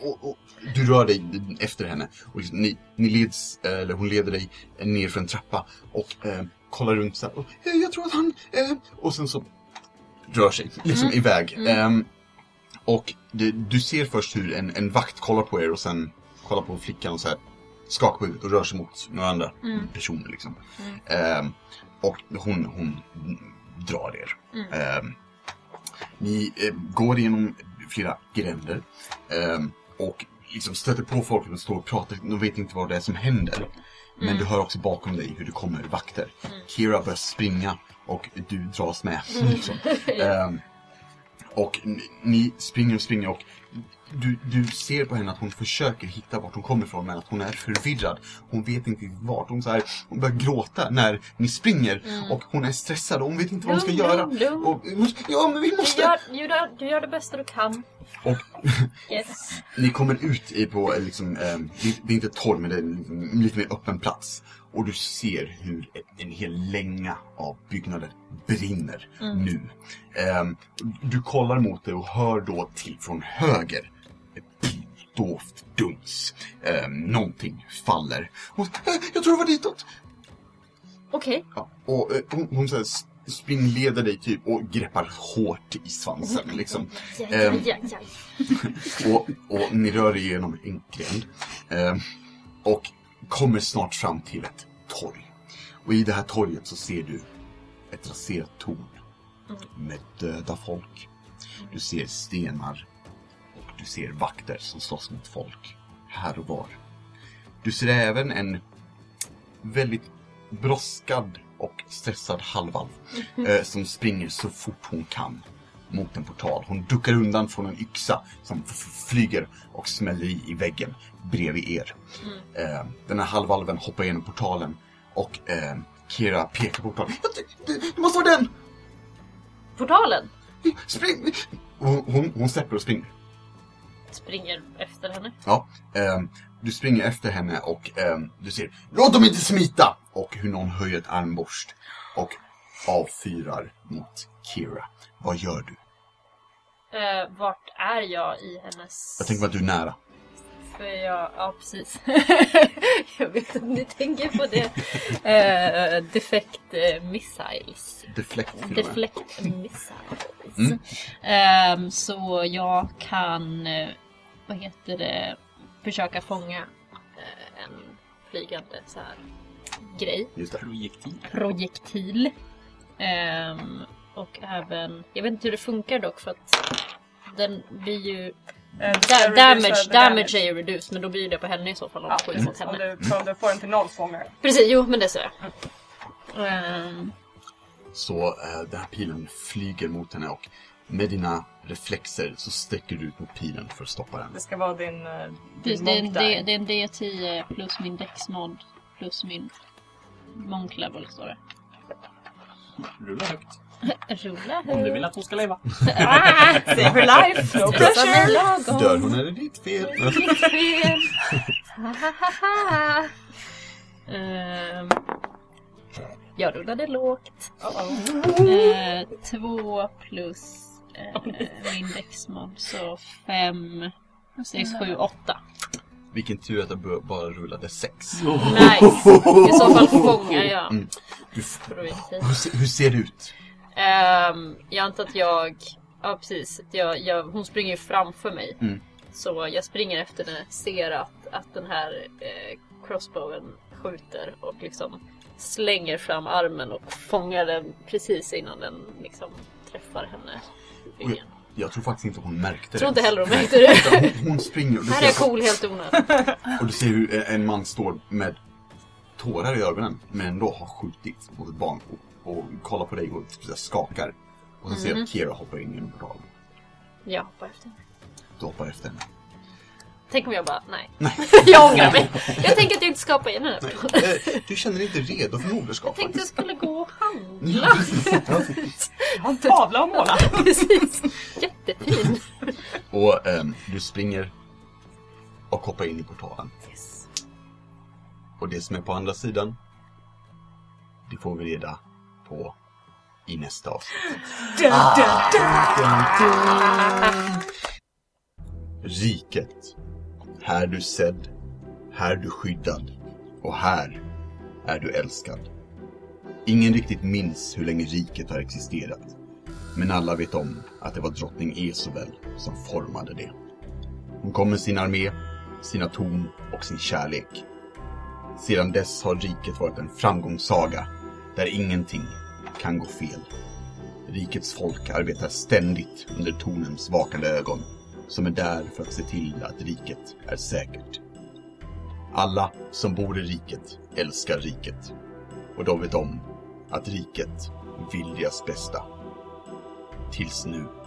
och du rör dig efter henne och liksom, ni leds, eller hon leder dig ner för en trappa och kollar runt så här, och jag tror att han och sen så rör sig liksom iväg. Och du ser först hur en vakt kollar på er och sen kollar på flickan och så här skakar på huvudet och rör sig mot några andra personer liksom. Och hon drar er. Ni går igenom flera gränder. Och liksom stöter på folk som står och pratar. De vet inte vad det är som händer. Men du hör också bakom dig hur det kommer vakter. Kira börjar springa och du dras med. Liksom. Och ni springer och du ser på henne att hon försöker hitta vart hon kommer ifrån, men att hon är förvirrad. Hon vet inte vart. Hon börjar gråta när ni springer och hon är stressad och hon vet inte vad hon ska göra. Och, ja, men vi måste... Du gör det bästa du kan. Och yes. Ni kommer ut på liksom, det är inte torr, men det är lite mer öppen plats. Och du ser hur en hel länga av byggnader brinner nu. Du kollar mot det och hör då till från höger. Ett dovt duns. Någonting faller. Och, jag tror det var ditåt. Okej. Okay. Ja, och hon säger... springleder dig typ och greppar hårt i svansen liksom. Och ni rör igenom en gränd och kommer snart fram till ett torg. Och i det här torget så ser du ett raserat torn med döda folk. Du ser stenar och du ser vakter som slåss mot folk här och var. Du ser även en väldigt brådskad och stressad halvalv som springer så fort hon kan mot en portal. Hon duckar undan från en yxa som flyger och smäller i väggen bredvid er. Den här halvalven hoppar igenom portalen och Kira pekar på portalen. Det måste vara den! Portalen? Spring! Hon släpper och springer. Springer efter henne? Ja, du springer efter henne och du ser, låt dem inte smita! Och hur någon höjer ett armborst och avfyrar mot Kira. Vad gör du? Vart är jag i hennes... Jag tänker att du är nära. För jag... Ja, precis. Jag vet om ni tänker på det. Deflect missiles. Deflect missiles. Mm. Så jag kan... Vad heter det? Försöka fånga en flygande så här grej. Just det. Projektil. Och även... Jag vet inte hur det funkar dock, för att den blir ju... Damage är ju reduced, men då blir det på henne i så fall. Ja, precis. Mot henne. Om du får den till noll fångar. Precis, jo, men det ser jag. Så den här pilen flyger mot henne, och med dina reflexer så sträcker du ut mot pilen för att stoppa den. Det ska vara din monk där. Det är en D10 plus min dexmod plus min monk level, står det. Rulla högt. Om du vill att hon ska leva. Save her life. No pressure. Dör hon är det ditt fel. Jag rullade lågt. 2 plus min dexmod, så 5, 6, 7, 8. Vilken tur att jag bara rullade 6. Nice. I så fall fångar jag. Mm. Hur ser det ut? Jag antar att jag... Ja, precis. Hon springer ju framför mig. Mm. Så jag springer efter henne, ser att den här crossbowen skjuter och liksom slänger fram armen och fångar den precis innan den liksom träffar henne. Jag tror faktiskt inte hon märkte det. Jag tror inte heller hon märkte det. Hon springer. Och det här är cool, helt onödigt. Och du ser hur en man står med tårar i ögonen, men ändå har skjutit mot ett barn och kollar på dig och typ skakar. Och sen ser jag att Kira hoppar in genom portalen. Jag hoppar efter henne. Du hoppar efter henne. Tänk om jag bara, nej. Jag ångrar mig. Jag tänker att jag inte ska hoppa igen. Du känner dig inte redo för moderskap. Jag tänkte att jag skulle gå och handla. Ha en tavla och måla. Precis. Jättefin. Och du springer och hoppar in i portalen. Yes. Och det som är på andra sidan, det får vi reda på i nästa avsnitt. Riket. Här du sedd, här du skyddad och här är du älskad. Ingen riktigt minns hur länge riket har existerat, men alla vet om att det var drottning Esobel som formade det. Hon kom med sin armé, sina torn och sin kärlek. Sedan dess har riket varit en framgångssaga där ingenting kan gå fel. Rikets folk arbetar ständigt under tornens vakande ögon, som är där för att se till att riket är säkert. Alla som bor i riket älskar riket, och då vet de att riket vill deras bästa. Tills nu.